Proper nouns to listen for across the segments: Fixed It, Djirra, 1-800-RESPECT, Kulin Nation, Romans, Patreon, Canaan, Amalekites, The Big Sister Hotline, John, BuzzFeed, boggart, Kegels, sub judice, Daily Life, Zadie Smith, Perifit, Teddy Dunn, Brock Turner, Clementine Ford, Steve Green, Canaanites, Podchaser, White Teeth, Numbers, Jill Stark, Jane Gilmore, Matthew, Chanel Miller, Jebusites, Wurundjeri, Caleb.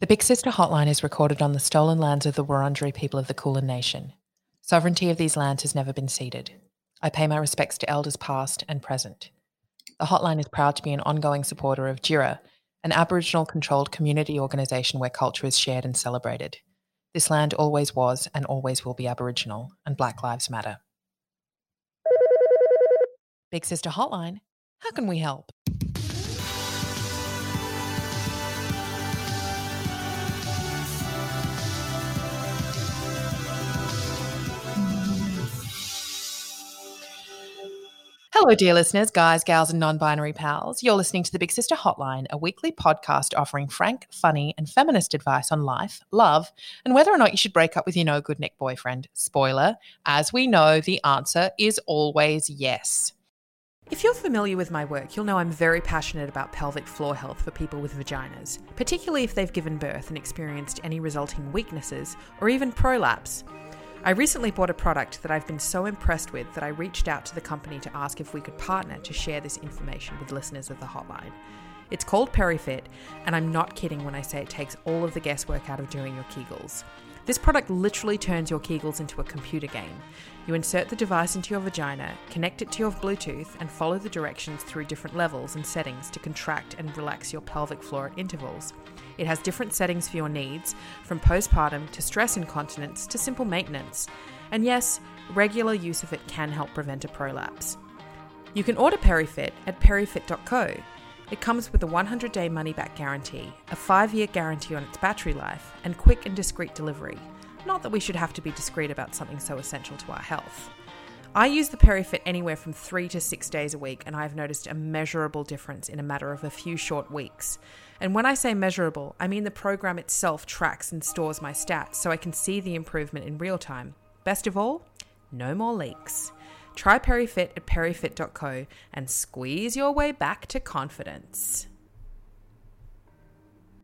The Big Sister Hotline is recorded on the stolen lands of the Wurundjeri people of the Kulin Nation. Sovereignty of these lands has never been ceded. I pay my respects to elders past and present. The hotline is proud to be an ongoing supporter of Djirra, an Aboriginal-controlled community organisation where culture is shared and celebrated. This land always was and always will be Aboriginal, and Black Lives Matter. Big Sister Hotline, how can we help? Hello, dear listeners, guys, gals and non-binary pals. You're listening to The Big Sister Hotline, a weekly podcast offering frank, funny and feminist advice on life, love and whether or not you should break up with your no-good Nick boyfriend. Spoiler, as we know, the answer is always yes. If you're familiar with my work, you'll know I'm very passionate about pelvic floor health for people with vaginas, particularly if they've given birth and experienced any resulting weaknesses or even prolapse. I recently bought a product that I've been so impressed with that I reached out to the company to ask if we could partner to share this information with listeners of the hotline. It's called Perifit, and I'm not kidding when I say it takes all of the guesswork out of doing your Kegels. This product literally turns your Kegels into a computer game. You insert the device into your vagina, connect it to your Bluetooth, and follow the directions through different levels and settings to contract and relax your pelvic floor at intervals. It has different settings for your needs, from postpartum to stress incontinence to simple maintenance. And yes, regular use of it can help prevent a prolapse. You can order Perifit at perifit.co. It comes with a 100-day money-back guarantee, a 5-year guarantee on its battery life, and quick and discreet delivery. Not that we should have to be discreet about something so essential to our health. I use the Perifit anywhere from 3 to 6 days a week, and I've noticed a measurable difference in a matter of a few short weeks. And when I say measurable, I mean the program itself tracks and stores my stats so I can see the improvement in real time. Best of all, no more leaks. Try Perifit at perifit.co and squeeze your way back to confidence.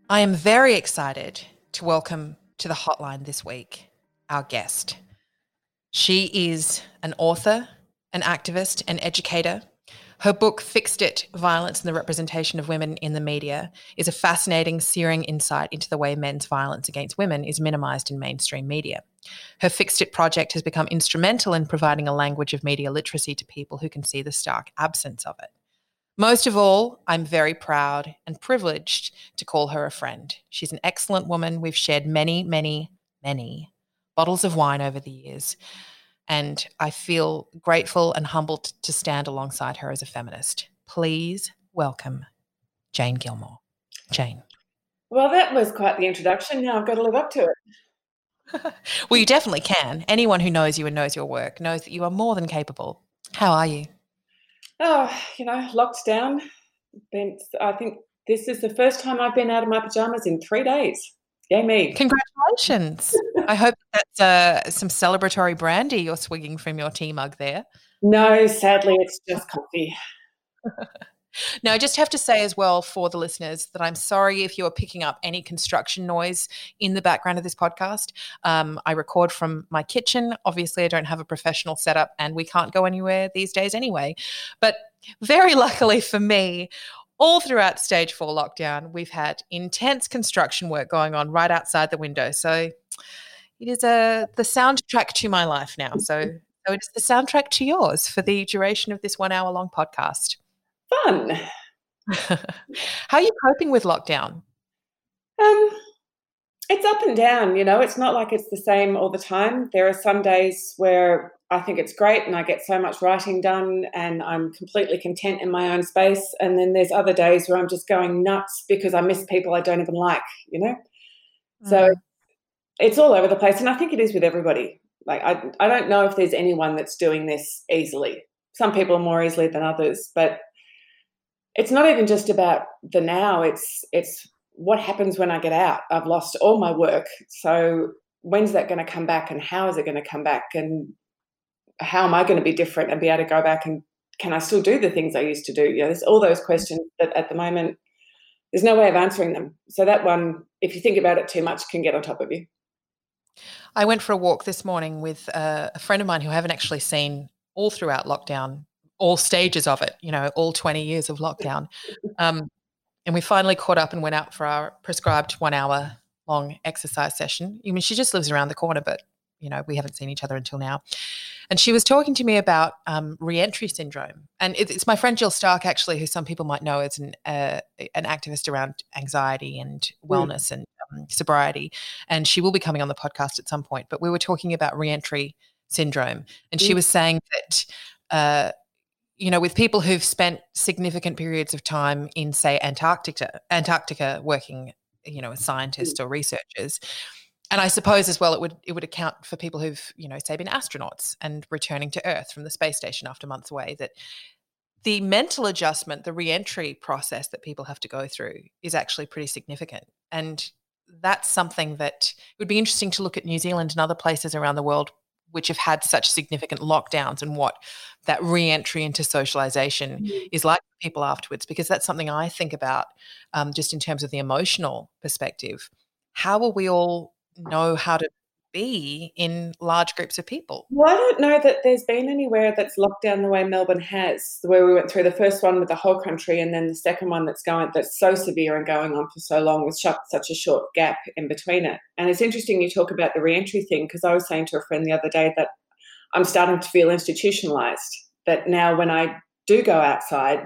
I am very excited to welcome to the hotline this week our guest. She is an author, an activist, an educator. Her book, Fixed It, Violence and the Representation of Women in the Media, is a fascinating, searing insight into the way men's violence against women is minimised in mainstream media. Her Fixed It project has become instrumental in providing a language of media literacy to people who can see the stark absence of it. Most of all, I'm very proud and privileged to call her a friend. She's an excellent woman. We've shared many, many, many bottles of wine over the years. And I feel grateful and humbled to stand alongside her as a feminist. Please welcome Jane Gilmore. Jane. Well, that was quite the introduction. Now I've got to live up to it. Well, you definitely can. Anyone who knows you and knows your work knows that you are more than capable. How are you? Oh, locked down. I think this is the first time I've been out of my pajamas in 3 days. Yay me. Congratulations. I hope that's some celebratory brandy you're swigging from your tea mug there. No, sadly, it's just coffee. Now, I just have to say as well for the listeners that I'm sorry if you are picking up any construction noise in the background of this podcast. I record from my kitchen. Obviously, I don't have a professional setup and we can't go anywhere these days anyway. But very luckily for me, all throughout stage 4 lockdown, we've had intense construction work going on right outside the window. So it is the soundtrack to my life now. So it is the soundtrack to yours for the duration of this 1-hour-long podcast. Fun. How are you coping with lockdown? It's up and down, you know. It's not like it's the same all the time. There are some days where I think it's great and I get so much writing done and I'm completely content in my own space. And then there's other days where I'm just going nuts because I miss people I don't even like, you know. Mm. So it's all over the place, and I think it is with everybody. Like I don't know if there's anyone that's doing this easily. Some people are more easily than others, but it's not even just about the now. It's what happens when I get out? I've lost all my work. So when's that going to come back, and how is it going to come back, and how am I going to be different and be able to go back, and can I still do the things I used to do? You know, there's all those questions that at the moment there's no way of answering them. So that one, if you think about it too much, can get on top of you. I went for a walk this morning with a friend of mine who I haven't actually seen all throughout lockdown, all stages of it, you know, all 20 years of lockdown. And we finally caught up and went out for our prescribed 1 hour long exercise session. I mean, she just lives around the corner, but, you know, we haven't seen each other until now. And she was talking to me about re-entry syndrome. And it's my friend Jill Stark, actually, who some people might know as an activist around anxiety and wellness and sobriety. And she will be coming on the podcast at some point. But we were talking about re-entry syndrome. And she was saying that, you know, with people who've spent significant periods of time in, say, Antarctica working, you know, as scientists or researchers. And I suppose as well it would account for people who've, you know, say been astronauts and returning to Earth from the space station after months away, that the mental adjustment, the re-entry process that people have to go through is actually pretty significant. And that's something that it would be interesting to look at New Zealand and other places around the world which have had such significant lockdowns and what that re-entry into socialisation is like for people afterwards, because that's something I think about just in terms of the emotional perspective. How will we all know how to be in large groups of people? Well, I don't know that there's been anywhere that's locked down the way Melbourne has, the way we went through the first one with the whole country and then the second one that's so severe and going on for so long with such a short gap in between it. And it's interesting you talk about the re-entry thing, because I was saying to a friend the other day that I'm starting to feel institutionalised, that now when I do go outside,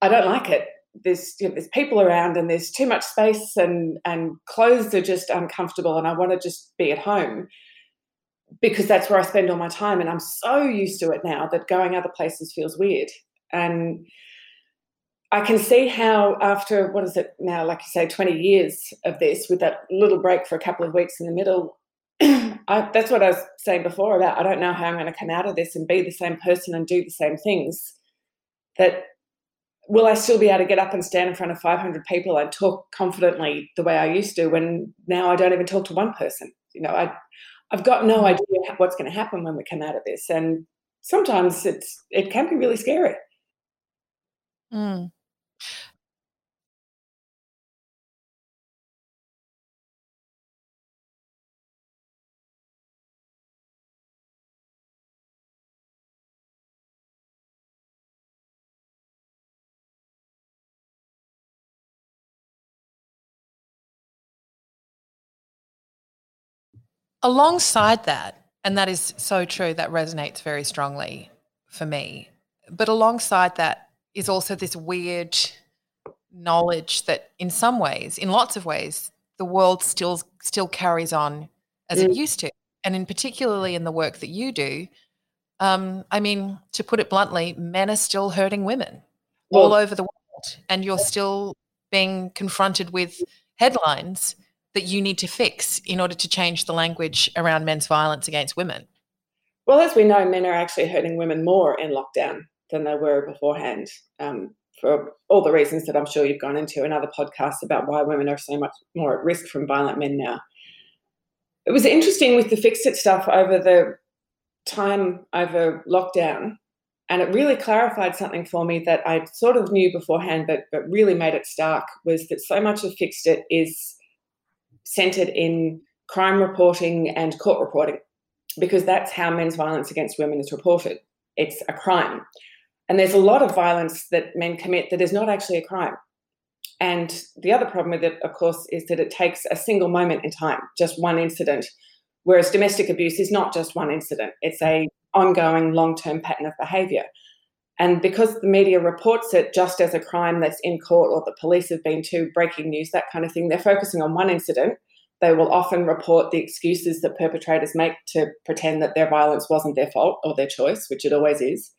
I don't like it. There's people around and there's too much space and clothes are just uncomfortable and I want to just be at home because that's where I spend all my time, and I'm so used to it now that going other places feels weird. And I can see how after, what is it now, like you say, 20 years of this with that little break for a couple of weeks in the middle, that's what I was saying before about I don't know how I'm going to come out of this and be the same person and do the same things. That will I still be able to get up and stand in front of 500 people and talk confidently the way I used to, when now I don't even talk to one person? You know, I've got no idea what's going to happen when we come out of this, and sometimes it can be really scary. Mm. Alongside that, and that is so true, that resonates very strongly for me, but alongside that is also this weird knowledge that in some ways, in lots of ways, the world still carries on as it used to. And in particularly in the work that you do, I mean, to put it bluntly, men are still hurting women all over the world, and you're still being confronted with headlines that you need to fix in order to change the language around men's violence against women? Well, as we know, men are actually hurting women more in lockdown than they were beforehand, for all the reasons that I'm sure you've gone into in other podcasts about why women are so much more at risk from violent men now. It was interesting with the Fixed It stuff over the time over lockdown, and it really clarified something for me that I sort of knew beforehand but really made it stark, was that so much of Fixed It is centred in crime reporting and court reporting, because that's how men's violence against women is reported. It's a crime. And there's a lot of violence that men commit that is not actually a crime. And the other problem with it, of course, is that it takes a single moment in time, just one incident, whereas domestic abuse is not just one incident. It's an ongoing long-term pattern of behaviour. And because the media reports it just as a crime that's in court or the police have been to, breaking news, that kind of thing, they're focusing on one incident They will often report the excuses that perpetrators make to pretend that their violence wasn't their fault or their choice, which it always is.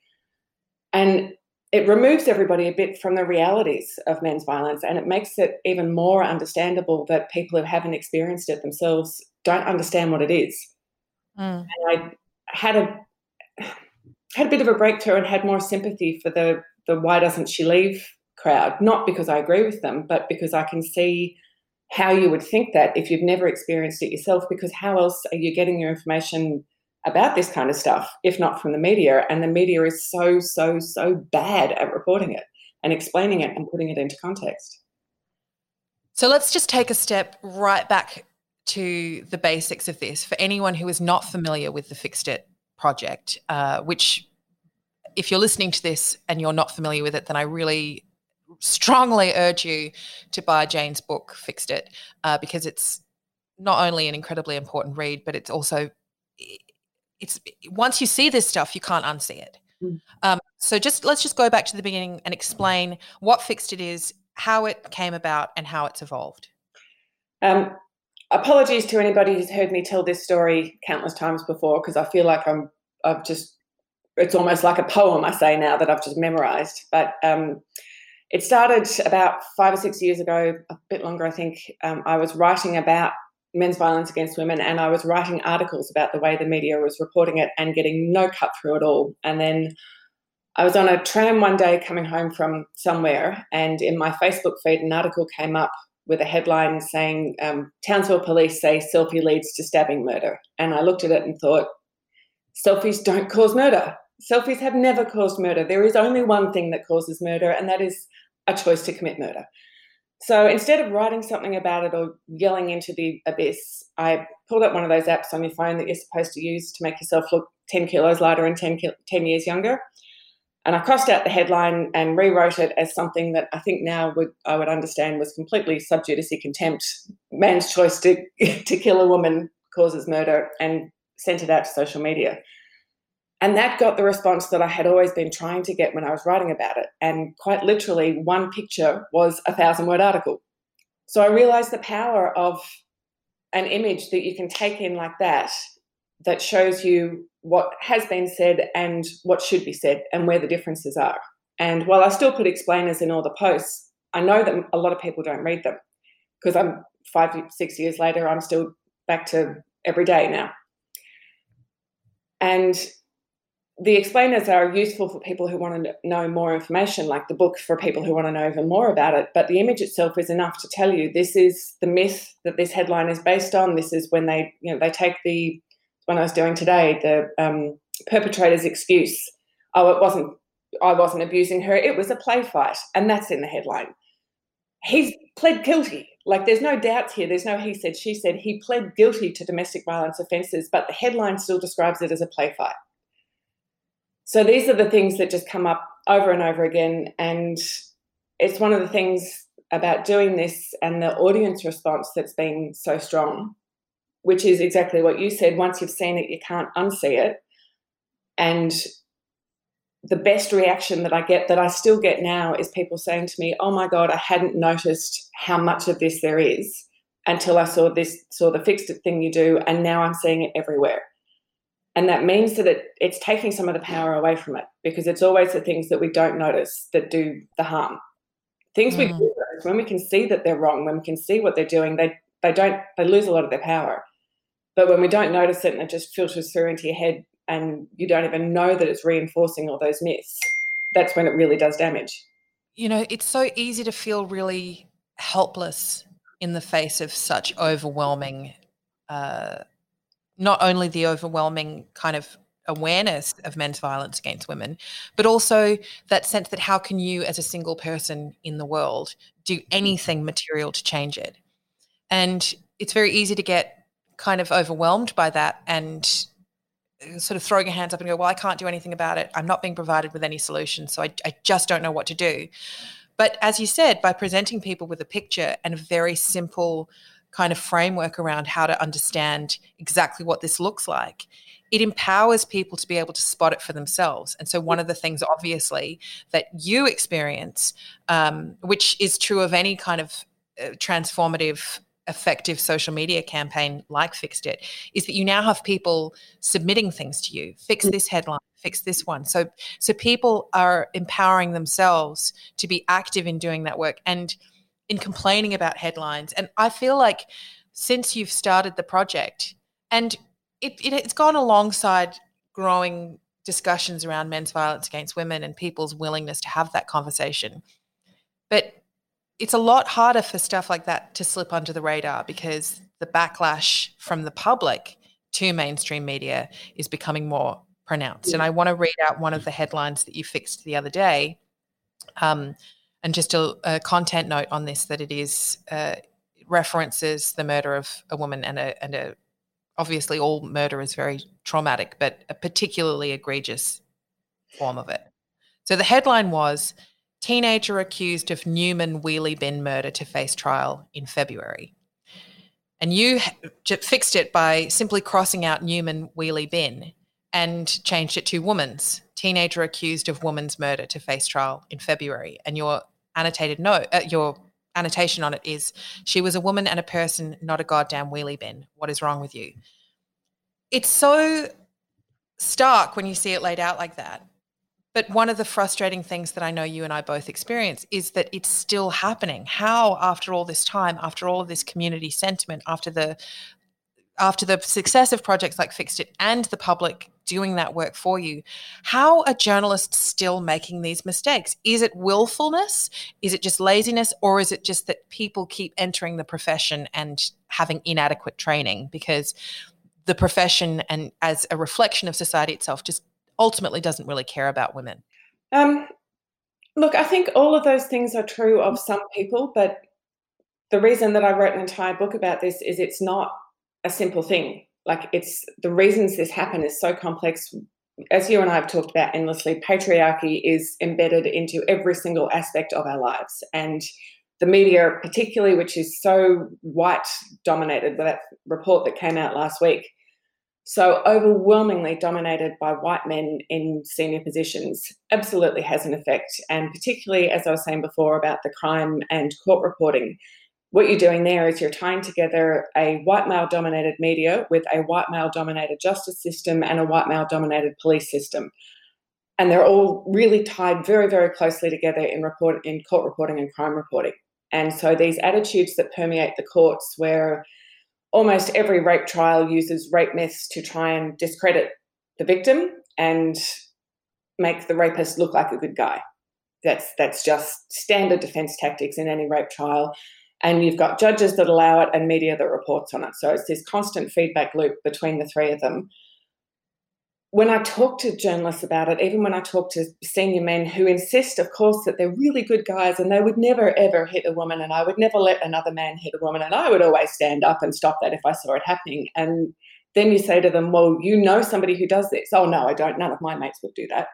And it removes everybody a bit from the realities of men's violence, and it makes it even more understandable that people who haven't experienced it themselves don't understand what it is. Mm. And I had a bit of a breakthrough and had more sympathy for the why doesn't she leave crowd, not because I agree with them, but because I can see how you would think that if you've never experienced it yourself, because how else are you getting your information about this kind of stuff, if not from the media? And the media is so bad at reporting it and explaining it and putting it into context. So let's just take a step right back to the basics of this for anyone who is not familiar with the Fixed It project, which if you're listening to this and you're not familiar with it, then I really strongly urge you to buy Jane's book, Fixed It, because it's not only an incredibly important read, but it's also, it's once you see this stuff, you can't unsee it. Mm. So let's go back to the beginning and explain what Fixed It is, how it came about, and how it's evolved. Apologies to anybody who's heard me tell this story countless times before, because I feel like it's almost like a poem I say now that I've just memorised. But it started about 5 or 6 years ago, a bit longer I think. I was writing about men's violence against women, and I was writing articles about the way the media was reporting it and getting no cut through at all. And then I was on a tram one day coming home from somewhere, and in my Facebook feed an article came up with a headline saying, Townsville police say selfie leads to stabbing murder. And I looked at it and thought, selfies don't cause murder. Selfies have never caused murder. There is only one thing that causes murder, and that is a choice to commit murder. So instead of writing something about it or yelling into the abyss, I pulled up one of those apps on your phone that you're supposed to use to make yourself look 10 kilos lighter and 10 years younger. And I crossed out the headline and rewrote it as something that I think now I would understand was completely sub judice contempt. Man's choice to kill a woman causes murder, and sent it out to social media. And that got the response that I had always been trying to get when I was writing about it. And quite literally, one picture was a 1,000-word article. So I realised the power of an image that you can take in like that, that shows you what has been said and what should be said and where the differences are. And while I still put explainers in all the posts, I know that a lot of people don't read them, because I'm 5, 6 years later, I'm still back to every day now. And the explainers are useful for people who want to know more information, like the book for people who want to know even more about it. But the image itself is enough to tell you this is the myth that this headline is based on. This is when they take when I was doing today, the perpetrator's excuse. Oh, I wasn't abusing her. It was a play fight. And that's in the headline. He's pled guilty. Like, there's no doubts here. There's no he said, she said. He pled guilty to domestic violence offences, but the headline still describes it as a play fight. So these are the things that just come up over and over again, and it's one of the things about doing this and the audience response that's been so strong, which is exactly what you said. Once you've seen it, you can't unsee it. And the best reaction that I get, that I still get now, is people saying to me, oh, my God, I hadn't noticed how much of this there is until I saw the Fixed It thing you do, and now I'm seeing it everywhere. And that means that it's taking some of the power away from it, because it's always the things that we don't notice that do the harm. Things we do, when we can see that they're wrong, when we can see what they're doing, they lose a lot of their power. But when we don't notice it and it just filters through into your head and you don't even know that it's reinforcing all those myths, that's when it really does damage. You know, it's so easy to feel really helpless in the face of such overwhelming not only the overwhelming kind of awareness of men's violence against women, but also that sense that how can you as a single person in the world do anything material to change it? And it's very easy to get kind of overwhelmed by that and sort of throw your hands up and go, well, I can't do anything about it. I'm not being provided with any solution, so I just don't know what to do. But as you said, by presenting people with a picture and a very simple kind of framework around how to understand exactly what this looks like, it empowers people to be able to spot it for themselves. And so one of the things, obviously, that you experience, which is true of any kind of transformative effective social media campaign like Fixed It is that you now have people submitting things to you. Fix this headline, fix this one. So people are empowering themselves to be active in doing that work and in complaining about headlines. And I feel like since you've started the project, and it's gone alongside growing discussions around men's violence against women and people's willingness to have that conversation. But it's a lot harder for stuff like that to slip under the radar because the backlash from the public to mainstream media is becoming more pronounced. And I want to read out one of the headlines that you fixed the other day, and just a content note on this, that it is references the murder of a woman and obviously all murder is very traumatic, but a particularly egregious form of it. So the headline was, "Teenager accused of Newman wheelie bin murder to face trial in February." And you fixed it by simply crossing out Newman wheelie bin and changed it to woman's. "Teenager accused of woman's murder to face trial in February." And your annotation on it is, "She was a woman and a person, not a goddamn wheelie bin. What is wrong with you?" It's so stark when you see it laid out like that. But one of the frustrating things that I know you and I both experience is that it's still happening. How, after all this time, after all of this community sentiment, after the success of projects like Fixed It and the public doing that work for you, how are journalists still making these mistakes? Is it willfulness? Is it just laziness? Or is it just that people keep entering the profession and having inadequate training? Because the profession, and as a reflection of society itself, just ultimately doesn't really care about women. Look, I think all of those things are true of some people, but the reason that I wrote an entire book about this is it's not a simple thing. Like, it's the reasons this happened is so complex. As you and I have talked about endlessly, patriarchy is embedded into every single aspect of our lives, and the media particularly, which is so white dominated, with that report that came out last week, so overwhelmingly dominated by white men in senior positions, absolutely has an effect. And particularly, as I was saying before, about the crime and court reporting, what you're doing there is you're tying together a white male-dominated media with a white male-dominated justice system and a white male-dominated police system. And they're all really tied very, very closely together in court reporting and crime reporting. And so these attitudes that permeate the courts, where almost every rape trial uses rape myths to try and discredit the victim and make the rapist look like a good guy. That's just standard defense tactics in any rape trial. And you've got judges that allow it and media that reports on it. So it's this constant feedback loop between the three of them. When I talk to journalists about it, even when I talk to senior men who insist, of course, that they're really good guys and they would never, ever hit a woman, and I would never let another man hit a woman, and I would always stand up and stop that if I saw it happening. And then you say to them, well, you know somebody who does this. Oh, no, I don't. None of my mates would do that.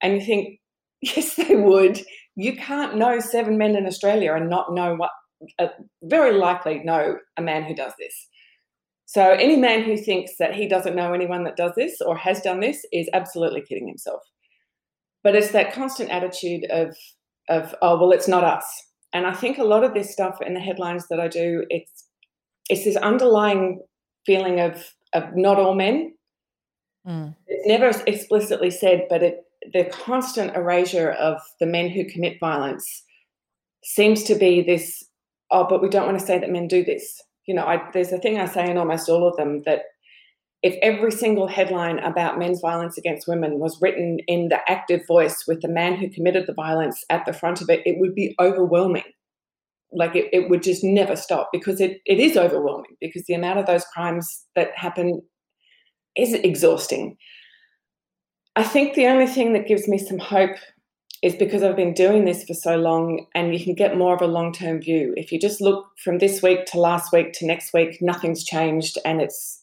And you think, yes, they would. You can't know 7 men in Australia and not know very likely know a man who does this. So any man who thinks that he doesn't know anyone that does this or has done this is absolutely kidding himself. But it's that constant attitude of oh, well, it's not us. And I think a lot of this stuff in the headlines that I do, it's this underlying feeling of not all men. Mm. It's never explicitly said, but the constant erasure of the men who commit violence seems to be this, oh, but we don't want to say that men do this. You know, there's a thing I say in almost all of them, that if every single headline about men's violence against women was written in the active voice with the man who committed the violence at the front of it, it would be overwhelming. Like, it would just never stop, because it is overwhelming, because the amount of those crimes that happen is exhausting. I think the only thing that gives me some hope is because I've been doing this for so long, and you can get more of a long-term view. If you just look from this week to last week to next week, nothing's changed, and it's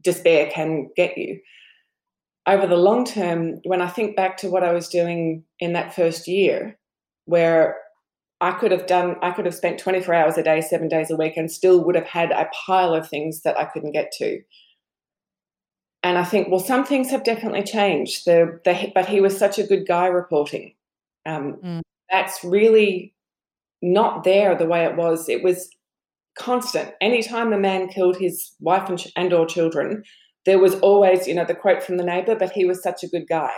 despair can get you. Over the long term, when I think back to what I was doing in that first year, where I could have spent 24 hours a day, 7 days a week, and still would have had a pile of things that I couldn't get to. And I think, well, some things have definitely changed. But he was such a good guy reporting. That's really not there the way it was. It was constant. Anytime a man killed his wife and or children, there was always, you know, the quote from the neighbour, but he was such a good guy.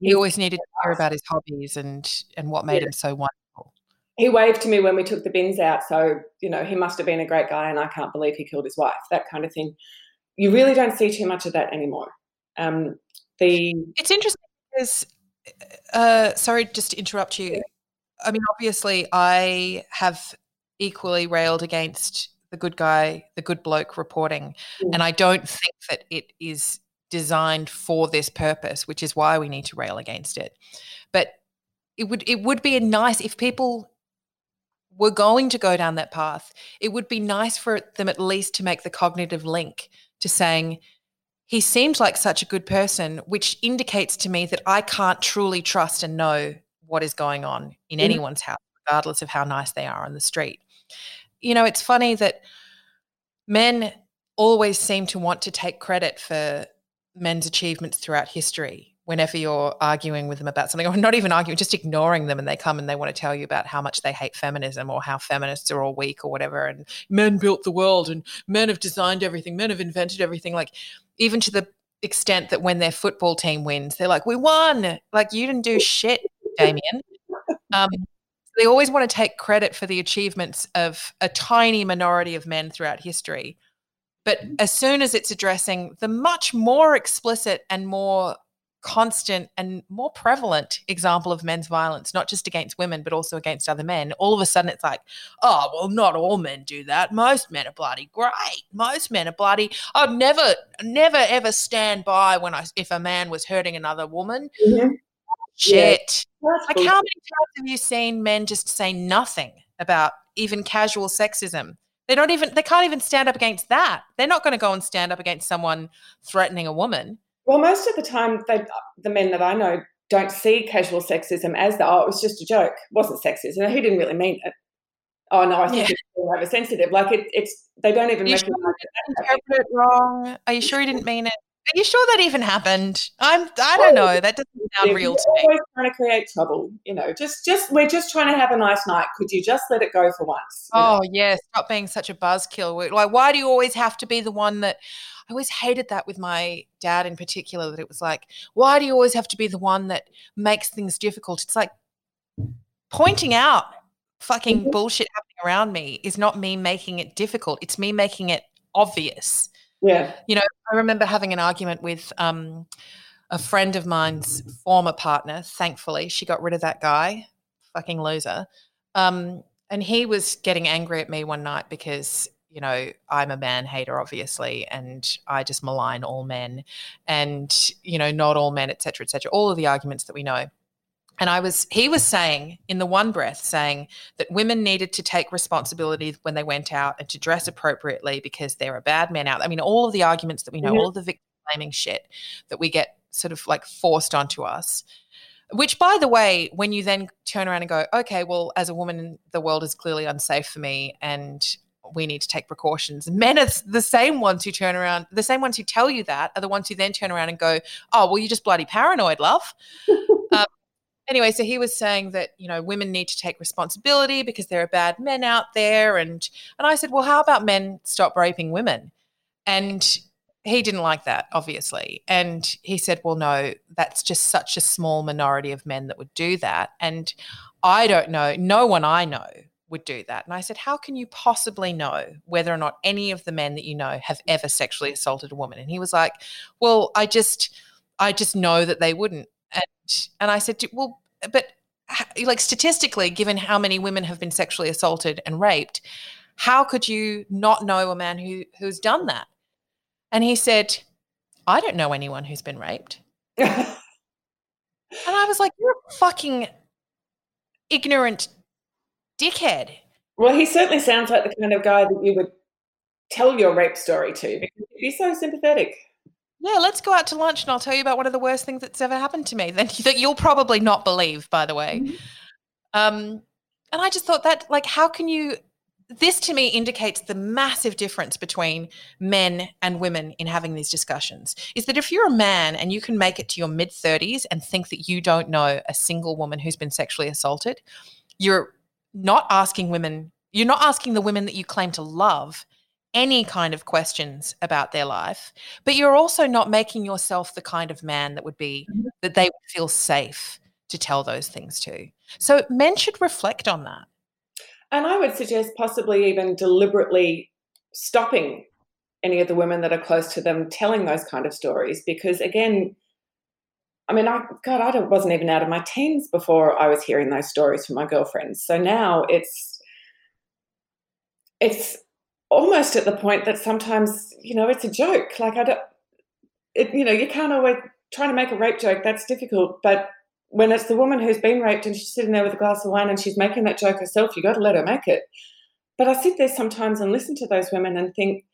He always needed to hear about his hobbies and what made him so wonderful. He waved to me when we took the bins out, so, you know, he must have been a great guy and I can't believe he killed his wife, that kind of thing. You really don't see too much of that anymore. It's interesting because, sorry just to interrupt you, I mean, obviously I have equally railed against the good guy, the good bloke reporting, and I don't think that it is designed for this purpose, which is why we need to rail against it. But it would be nice if people were going to go down that path, it would be nice for them at least to make the cognitive link to saying, he seemed like such a good person, which indicates to me that I can't truly trust and know what is going on in anyone's house, regardless of how nice they are on the street. You know, it's funny that men always seem to want to take credit for men's achievements throughout history whenever you're arguing with them about something, or not even arguing, just ignoring them, and they come and they want to tell you about how much they hate feminism or how feminists are all weak or whatever, and men built the world and men have designed everything, men have invented everything, like even to the extent that when their football team wins, they're like, we won, like you didn't do shit, Damien. They always want to take credit for the achievements of a tiny minority of men throughout history. But as soon as it's addressing the much more explicit and more constant and more prevalent example of men's violence, not just against women but also against other men, all of a sudden it's like, oh, well, not all men do that. Most men are bloody great. Most men are bloody. I'd never, ever stand by if a man was hurting another woman. Mm-hmm. Shit. Yeah. Like how many times have you seen men just say nothing about even casual sexism? They can't even stand up against that. They're not going to go and stand up against someone threatening a woman. Well, most of the time the men that I know don't see casual sexism as it was just a joke. It wasn't sexism. He didn't really mean it. Oh, no, I think it's oversensitive. Like it's they don't even recognize it. Are you sure you interpret it wrong? Are you sure you didn't mean it? Are you sure that even happened? I don't know. That doesn't sound real to me. We're always trying to create trouble, you know. We're just trying to have a nice night. Could you just let it go for once? Oh, yeah. Stop being such a buzzkill. Like, why do you always have to be the one that? I always hated that with my dad in particular. That it was like, why do you always have to be the one that makes things difficult? It's like pointing out fucking bullshit happening around me is not me making it difficult. It's me making it obvious. Yeah. You know, I remember having an argument with a friend of mine's former partner, thankfully. She got rid of that guy, fucking loser. And he was getting angry at me one night because, you know, I'm a man hater, obviously, and I just malign all men and, you know, not all men, et cetera, all of the arguments that we know. And he was saying in the one breath saying that women needed to take responsibility when they went out and to dress appropriately because there are bad men out. I mean, all of the arguments that we know, all of the victim blaming shit that we get sort of like forced onto us, which, by the way, when you then turn around and go, okay, well, as a woman, the world is clearly unsafe for me and we need to take precautions. Men are the same ones who turn around, the same ones who tell you that are the ones who then turn around and go, oh, well, you're just bloody paranoid, love. Anyway, so he was saying that, you know, women need to take responsibility because there are bad men out there. And I said, well, how about men stop raping women? And he didn't like that, obviously. And he said, well, no, that's just such a small minority of men that would do that. And I don't know, no one I know would do that. And I said, how can you possibly know whether or not any of the men that you know have ever sexually assaulted a woman? And he was like, well, I just know that they wouldn't. And I said, well, but like statistically, given how many women have been sexually assaulted and raped, how could you not know a man who's done that? And he said, I don't know anyone who's been raped. And I was like, you're a fucking ignorant dickhead. Well, he certainly sounds like the kind of guy that you would tell your rape story to because he'd be so sympathetic. Yeah, let's go out to lunch and I'll tell you about one of the worst things that's ever happened to me that you'll probably not believe, by the way. Mm-hmm. And I just thought that, like, how can you – this to me indicates the massive difference between men and women in having these discussions is that if you're a man and you can make it to your mid-30s and think that you don't know a single woman who's been sexually assaulted, you're not asking women You're not asking the women that you claim to love any kind of questions about their life, but you're also not making yourself the kind of man that would be, that they would feel safe to tell those things to. So men should reflect on that. And I would suggest possibly even deliberately stopping any of the women that are close to them telling those kind of stories, because, again, I mean, I wasn't even out of my teens before I was hearing those stories from my girlfriends. So now it's almost at the point that sometimes, you know, it's a joke. Like you can't always try to make a rape joke. That's difficult. But when it's the woman who's been raped and she's sitting there with a glass of wine and she's making that joke herself, you got to let her make it. But I sit there sometimes and listen to those women and think,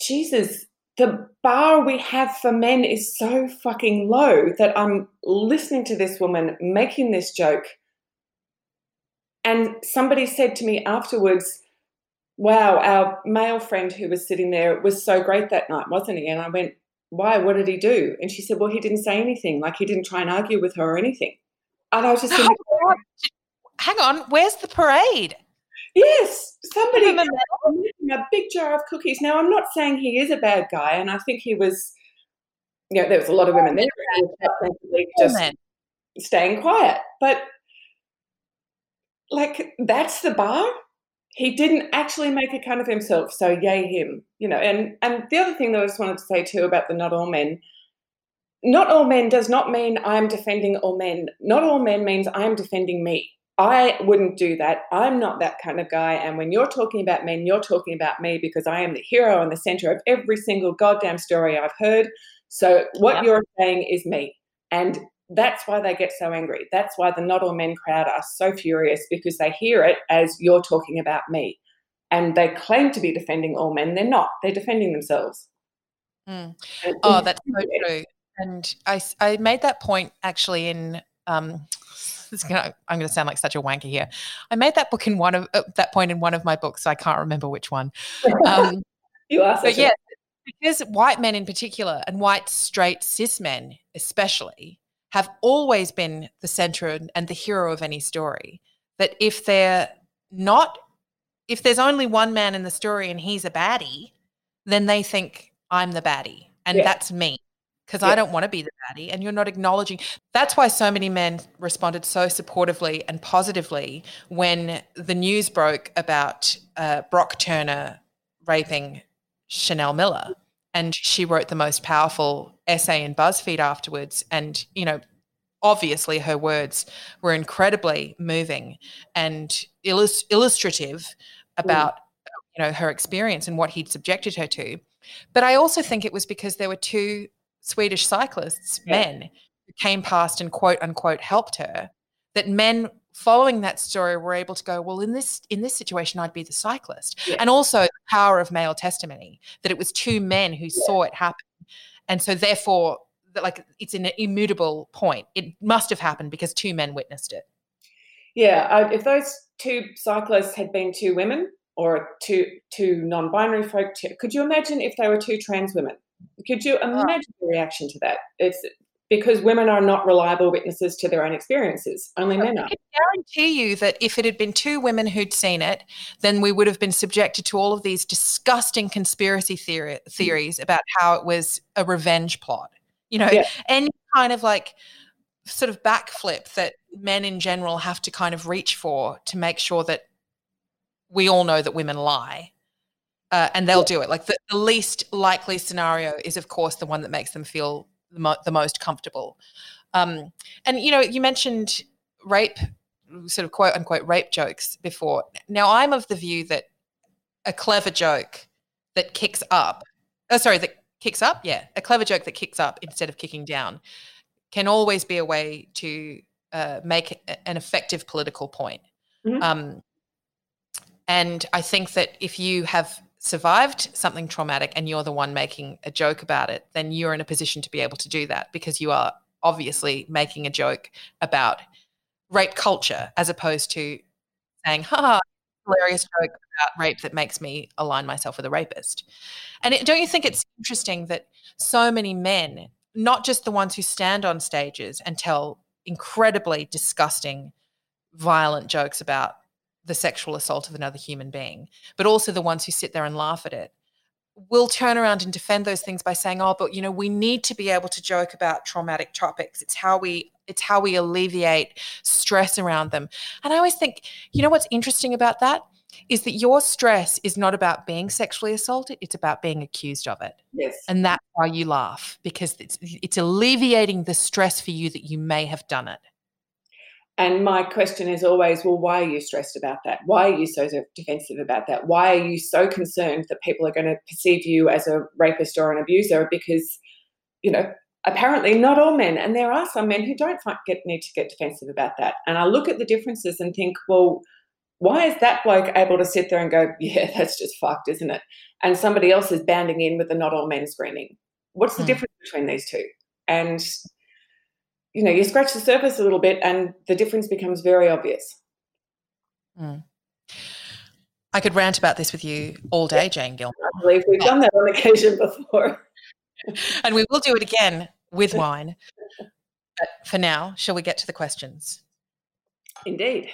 Jesus, the bar we have for men is so fucking low that I'm listening to this woman making this joke. And somebody said to me afterwards, wow, our male friend who was sitting there was so great that night, wasn't he? And I went, why? What did he do? And she said, well, he didn't say anything. Like, he didn't try and argue with her or anything. And I was just thinking, hang on, where's the parade? Yes, somebody a big jar of cookies. Now, I'm not saying he is a bad guy, and I think he was, you know, there was a lot of women there just staying quiet. But, like, that's the bar? He didn't actually make a cunt of himself, so yay him, you know. And the other thing that I just wanted to say too about the not all men does not mean I'm defending all men. Not all men means I'm defending me. I wouldn't do that. I'm not that kind of guy. And when you're talking about men, you're talking about me, because I am the hero and the center of every single goddamn story I've heard. So what you're saying is me. And that's why they get so angry. That's why the not all men crowd are so furious, because they hear it as you're talking about me. And they claim to be defending all men. They're not. They're defending themselves. Mm. Oh, that's so true. And I made that point actually in I'm going to sound like such a wanker here. I made that book in one of my books. So I can't remember which one. You are, but yeah, because white men in particular, and white straight cis men especially, have always been the center and the hero of any story. That if there's only one man in the story and he's a baddie, then they think I'm the baddie, and that's me. Because I don't want to be the baddie, and you're not acknowledging. That's why so many men responded so supportively and positively when the news broke about Brock Turner raping Chanel Miller, and she wrote the most powerful essay in BuzzFeed afterwards. And, you know, obviously her words were incredibly moving and illustrative about, you know, her experience and what he'd subjected her to. But I also think it was because there were two Swedish cyclists, men, who came past and quote unquote helped her, that men following that story were able to go, well, in this situation I'd be the cyclist. Yeah. And also the power of male testimony, that it was two men who saw it happen. And so therefore, like, it's an immutable point. It must have happened because two men witnessed it. Yeah, if those two cyclists had been two women or two non-binary folk, could you imagine if they were two trans women? Could you imagine the reaction to that? It's because women are not reliable witnesses to their own experiences. Only men are. I can guarantee you that if it had been two women who'd seen it, then we would have been subjected to all of these disgusting conspiracy theories about how it was a revenge plot. You know, any kind of, like, sort of backflip that men in general have to kind of reach for to make sure that we all know that women lie. And they'll do it. Like, the least likely scenario is, of course, the one that makes them feel the most comfortable. And, you know, you mentioned rape, sort of quote unquote rape jokes before. Now, I'm of the view that a clever joke that kicks up instead of kicking down can always be a way to make an effective political point. Mm-hmm. And I think that if you have survived something traumatic and you're the one making a joke about it, then you're in a position to be able to do that, because you are obviously making a joke about rape culture, as opposed to saying, ha, hilarious joke about rape that makes me align myself with a rapist. And don't you think it's interesting that so many men, not just the ones who stand on stages and tell incredibly disgusting, violent jokes about the sexual assault of another human being, but also the ones who sit there and laugh at it, will turn around and defend those things by saying, oh, but, you know, we need to be able to joke about traumatic topics. It's how we alleviate stress around them. And I always think, you know, what's interesting about that is that your stress is not about being sexually assaulted. It's about being accused of it. Yes. And that's why you laugh, because it's alleviating the stress for you that you may have done it. And my question is always, well, why are you stressed about that? Why are you so defensive about that? Why are you so concerned that people are going to perceive you as a rapist or an abuser? Because, you know, apparently not all men, and there are some men who don't need to get defensive about that. And I look at the differences and think, well, why is that bloke able to sit there and go, yeah, that's just fucked, isn't it? And somebody else is bounding in with the not all men screaming. What's the difference between these two? And you know, you scratch the surface a little bit and the difference becomes very obvious. Mm. I could rant about this with you all day, Jane Gilmore. I believe we've done that on occasion before. And we will do it again with wine. But for now, shall we get to the questions? Indeed.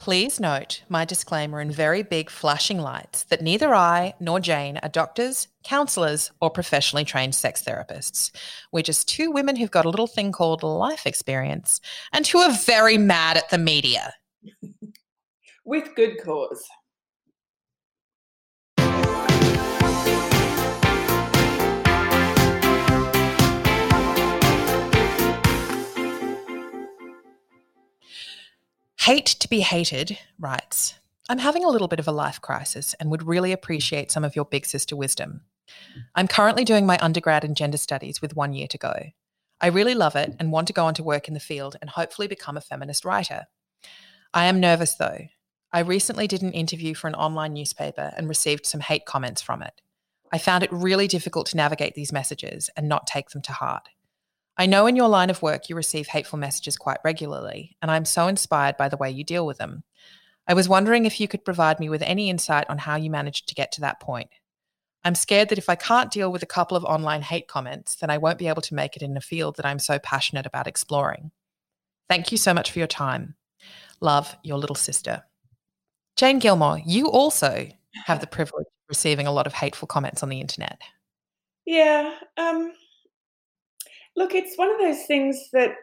Please note my disclaimer in very big flashing lights that neither I nor Jane are doctors, counsellors or professionally trained sex therapists. We're just two women who've got a little thing called life experience and who are very mad at the media. With good cause. Hate to be hated writes, I'm having a little bit of a life crisis and would really appreciate some of your big sister wisdom. I'm currently doing my undergrad in gender studies with 1 year to go. I really love it and want to go on to work in the field and hopefully become a feminist writer. I am nervous though. I recently did an interview for an online newspaper and received some hate comments from it. I found it really difficult to navigate these messages and not take them to heart. I know in your line of work you receive hateful messages quite regularly, and I'm so inspired by the way you deal with them. I was wondering if you could provide me with any insight on how you managed to get to that point. I'm scared that if I can't deal with a couple of online hate comments, then I won't be able to make it in a field that I'm so passionate about exploring. Thank you so much for your time. Love, your little sister. Jane Gilmore, you also have the privilege of receiving a lot of hateful comments on the internet. Yeah, look, it's one of those things that,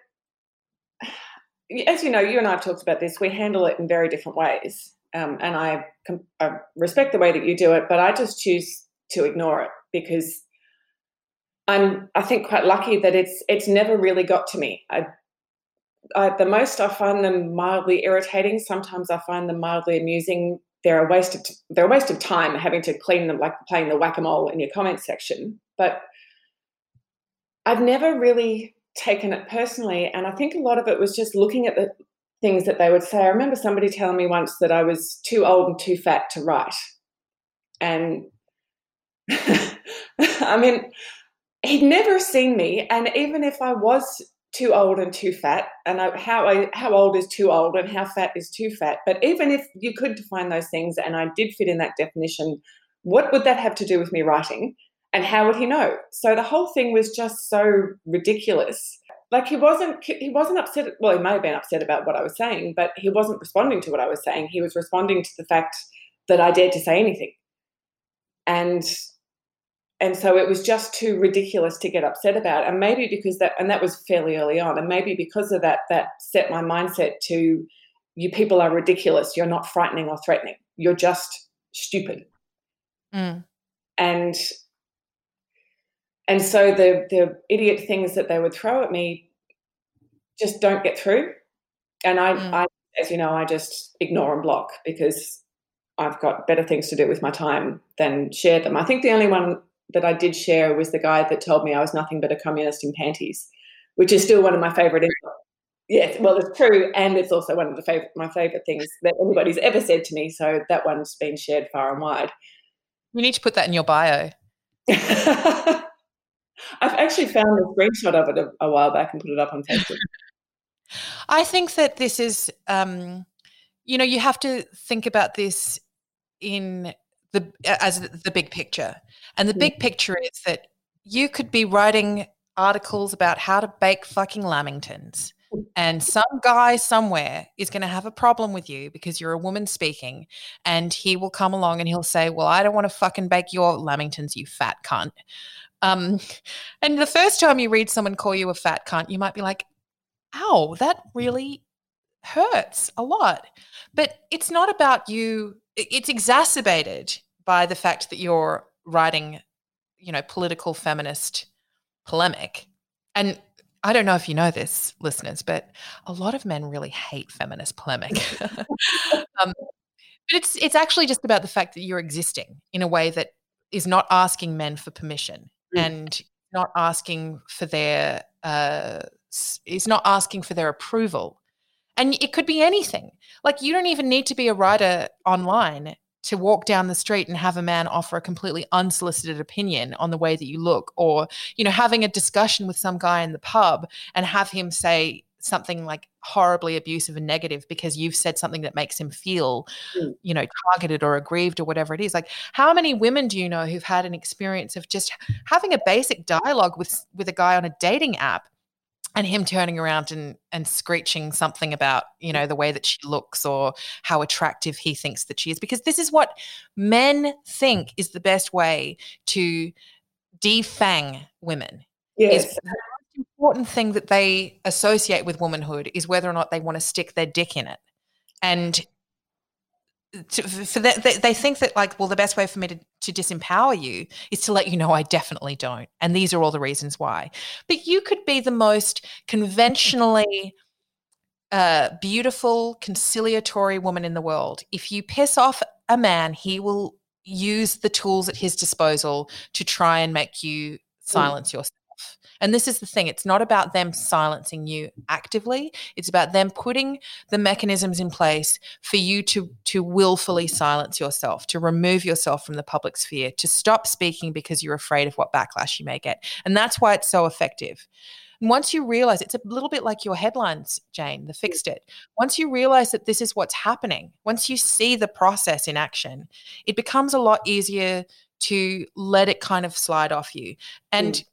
as you know, you and I have talked about this, we handle it in very different ways. And I respect the way that you do it, but I just choose to ignore it because I think, quite lucky that it's never really got to me. The most I find them mildly irritating. Sometimes I find them mildly amusing. They're a waste of time having to clean them, like playing the whack-a-mole in your comments section. But I've never really taken it personally, and I think a lot of it was just looking at the things that they would say. I remember somebody telling me once that I was too old and too fat to write, and I mean, he'd never seen me, and even if I was too old and too fat, and how old is too old and how fat is too fat, but even if you could define those things and I did fit in that definition, what would that have to do with me writing? And how would he know? So the whole thing was just so ridiculous. Like he wasn't upset. Well, he may have been upset about what I was saying, but he wasn't responding to what I was saying. He was responding to the fact that I dared to say anything. And so it was just too ridiculous to get upset about. And maybe because that was fairly early on. And maybe because of that set my mindset to, you people are ridiculous. You're not frightening or threatening. You're just stupid. Mm. And so the idiot things that they would throw at me just don't get through. And I, as you know, I just ignore and block because I've got better things to do with my time than share them. I think the only one that I did share was the guy that told me I was nothing but a communist in panties, which is still one of my favourite insults. Yes, well, it's true, and it's also one of my favourite things that anybody's ever said to me, so that one's been shared far and wide. You need to put that in your bio. I've actually found a screenshot of it a while back and put it up on Facebook. I think that this is, you know, you have to think about this as the big picture. And the big picture is that you could be writing articles about how to bake fucking lamingtons. and some guy somewhere is going to have a problem with you because you're a woman speaking, and he will come along and he'll say, well, I don't want to fucking bake your lamingtons, you fat cunt. And the first time you read someone call you a fat cunt, you might be like, ow, that really hurts a lot. But it's not about you. It's exacerbated by the fact that you're writing, you know, political feminist polemic. And I don't know if you know this, listeners, but a lot of men really hate feminist polemic. But it's actually just about the fact that you're existing in a way that is not asking men for permission and not asking for their is not asking for their approval. And it could be anything. Like, you don't even need to be a writer online to walk down the street and have a man offer a completely unsolicited opinion on the way that you look, or, you know, having a discussion with some guy in the pub and have him say something like horribly abusive and negative because you've said something that makes him feel, you know, targeted or aggrieved or whatever it is. Like, how many women do you know who've had an experience of just having a basic dialogue with a guy on a dating app and him turning around and screeching something about, you know, the way that she looks or how attractive he thinks that she is? Because this is what men think is the best way to defang women. Yes. Is the most important thing that they associate with womanhood is whether or not they want to stick their dick in it. And for that, they think that, like, well, the best way for me to disempower you is to let you know I definitely don't, and these are all the reasons why. But you could be the most conventionally beautiful, conciliatory woman in the world. If you piss off a man, he will use the tools at his disposal to try and make you silence yourself. And this is the thing. It's not about them silencing you actively. It's about them putting the mechanisms in place for you to willfully silence yourself, to remove yourself from the public sphere, to stop speaking because you're afraid of what backlash you may get. And that's why it's so effective. And once you realize, it's a little bit like your headlines, Jane, the Fixed It. Once you realize that this is what's happening, once you see the process in action, it becomes a lot easier to let it kind of slide off you. And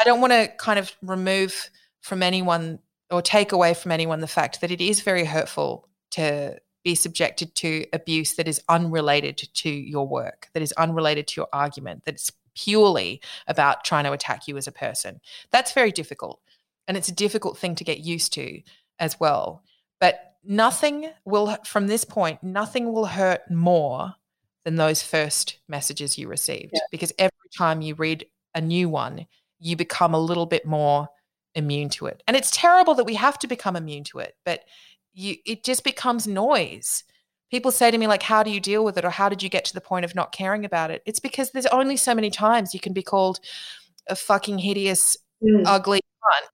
I don't want to kind of remove from anyone or take away from anyone the fact that it is very hurtful to be subjected to abuse that is unrelated to your work, that is unrelated to your argument, that's purely about trying to attack you as a person. That's very difficult, and it's a difficult thing to get used to as well. But nothing will, from this point, nothing will hurt more than those first messages you received, because every time you read a new one, you become a little bit more immune to it. And it's terrible that we have to become immune to it, but it just becomes noise. People say to me, like, how do you deal with it, or how did you get to the point of not caring about it? It's because there's only so many times you can be called a fucking hideous, ugly cunt.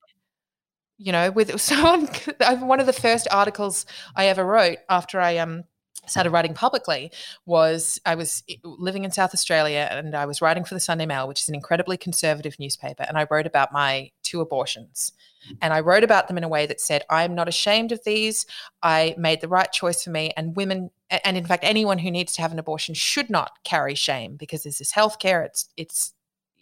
You know, with someone, one of the first articles I ever wrote after I started writing publicly was, I was living in South Australia and I was writing for the Sunday Mail, which is an incredibly conservative newspaper, and I wrote about my 2 abortions. And I wrote about them in a way that said, I am not ashamed of these. I made the right choice for me, and women, and in fact anyone who needs to have an abortion, should not carry shame, because this is healthcare. It's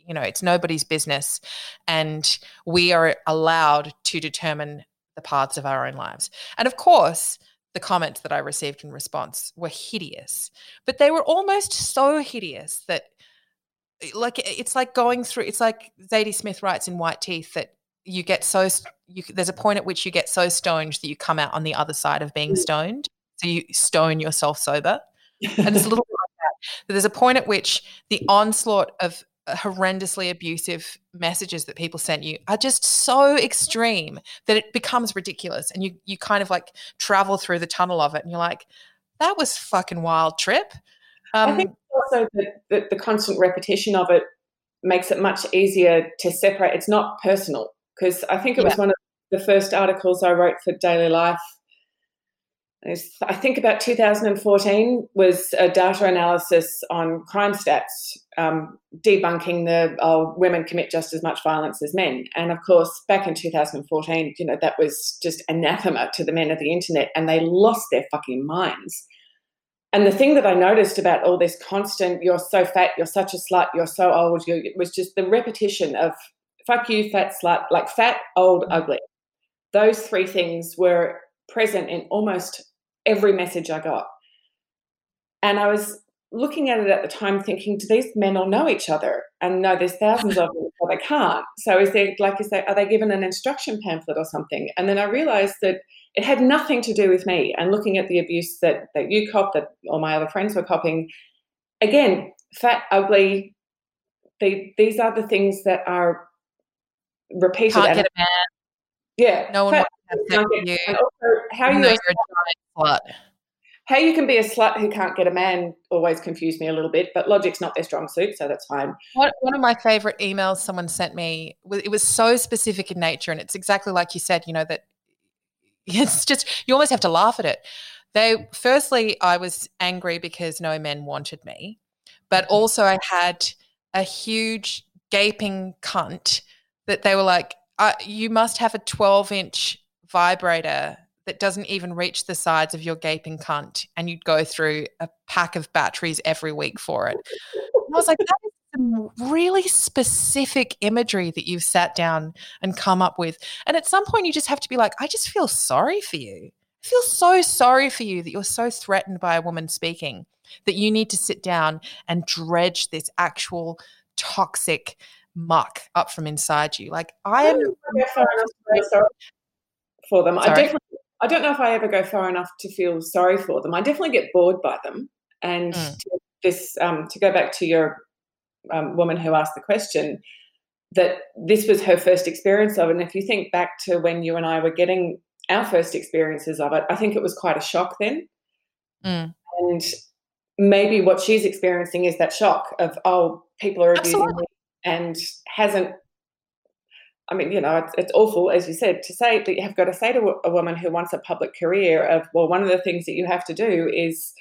you know, it's nobody's business, and we are allowed to determine the paths of our own lives. And of course, the comments that I received in response were hideous, but they were almost so hideous that, like, it's like going through, it's like Zadie Smith writes in White Teeth that you get so, there's a point at which you get so stoned that you come out on the other side of being stoned. So you stone yourself sober. And it's a little bit like that. There's a point at which the onslaught of horrendously abusive messages that people sent you are just so extreme that it becomes ridiculous, and you kind of like travel through the tunnel of it, and you're like, that was fucking wild trip. I think also that the constant repetition of it makes it much easier to separate. It's not personal, because I think it was one of the first articles I wrote for Daily Life. I think about 2014 was a data analysis on crime stats, debunking the women commit just as much violence as men. And, of course, back in 2014, you know, that was just anathema to the men of the internet, and they lost their fucking minds. And the thing that I noticed about all this constant, you're so fat, you're such a slut, you're so old, it was just the repetition of fuck you, fat slut, like fat, old, ugly. Those three things were present in almost every message I got. And I was looking at it at the time thinking, do these men all know each other? And no, there's thousands of them, but they can't. So is there, like you say, are they given an instruction pamphlet or something? And then I realised that it had nothing to do with me. And looking at the abuse that you copped, that all my other friends were copying, again, fat, ugly, these are the things that are repeated. Can't get a man. Yeah. No one wants to have sex with you. And also, how you can be a slut who can't get a man always confused me a little bit, but logic's not their strong suit, so that's fine. One of my favourite emails someone sent me, it was so specific in nature, and it's exactly like you said, you know, that it's just you almost have to laugh at it. Firstly, I was angry because no men wanted me, but also I had a huge gaping cunt that they were like, you must have a 12-inch vibrator that doesn't even reach the sides of your gaping cunt, and you'd go through a pack of batteries every week for it. And I was like, that is some really specific imagery that you've sat down and come up with. And at some point you just have to be like, I just feel sorry for you. I feel so sorry for you that you're so threatened by a woman speaking that you need to sit down and dredge this actual toxic muck up from inside you. Like I am sorry for them. Sorry. I don't know if I ever go far enough to feel sorry for them. I definitely get bored by them. And to go back to your woman who asked the question, that this was her first experience of it. And if you think back to when you and I were getting our first experiences of it, I think it was quite a shock then. Mm. And maybe what she's experiencing is that shock of, oh, people are abusing me, and hasn't, I mean, you know, it's awful, as you said, to say that you have got to say to a woman who wants a public career of, well, one of the things that you have to do is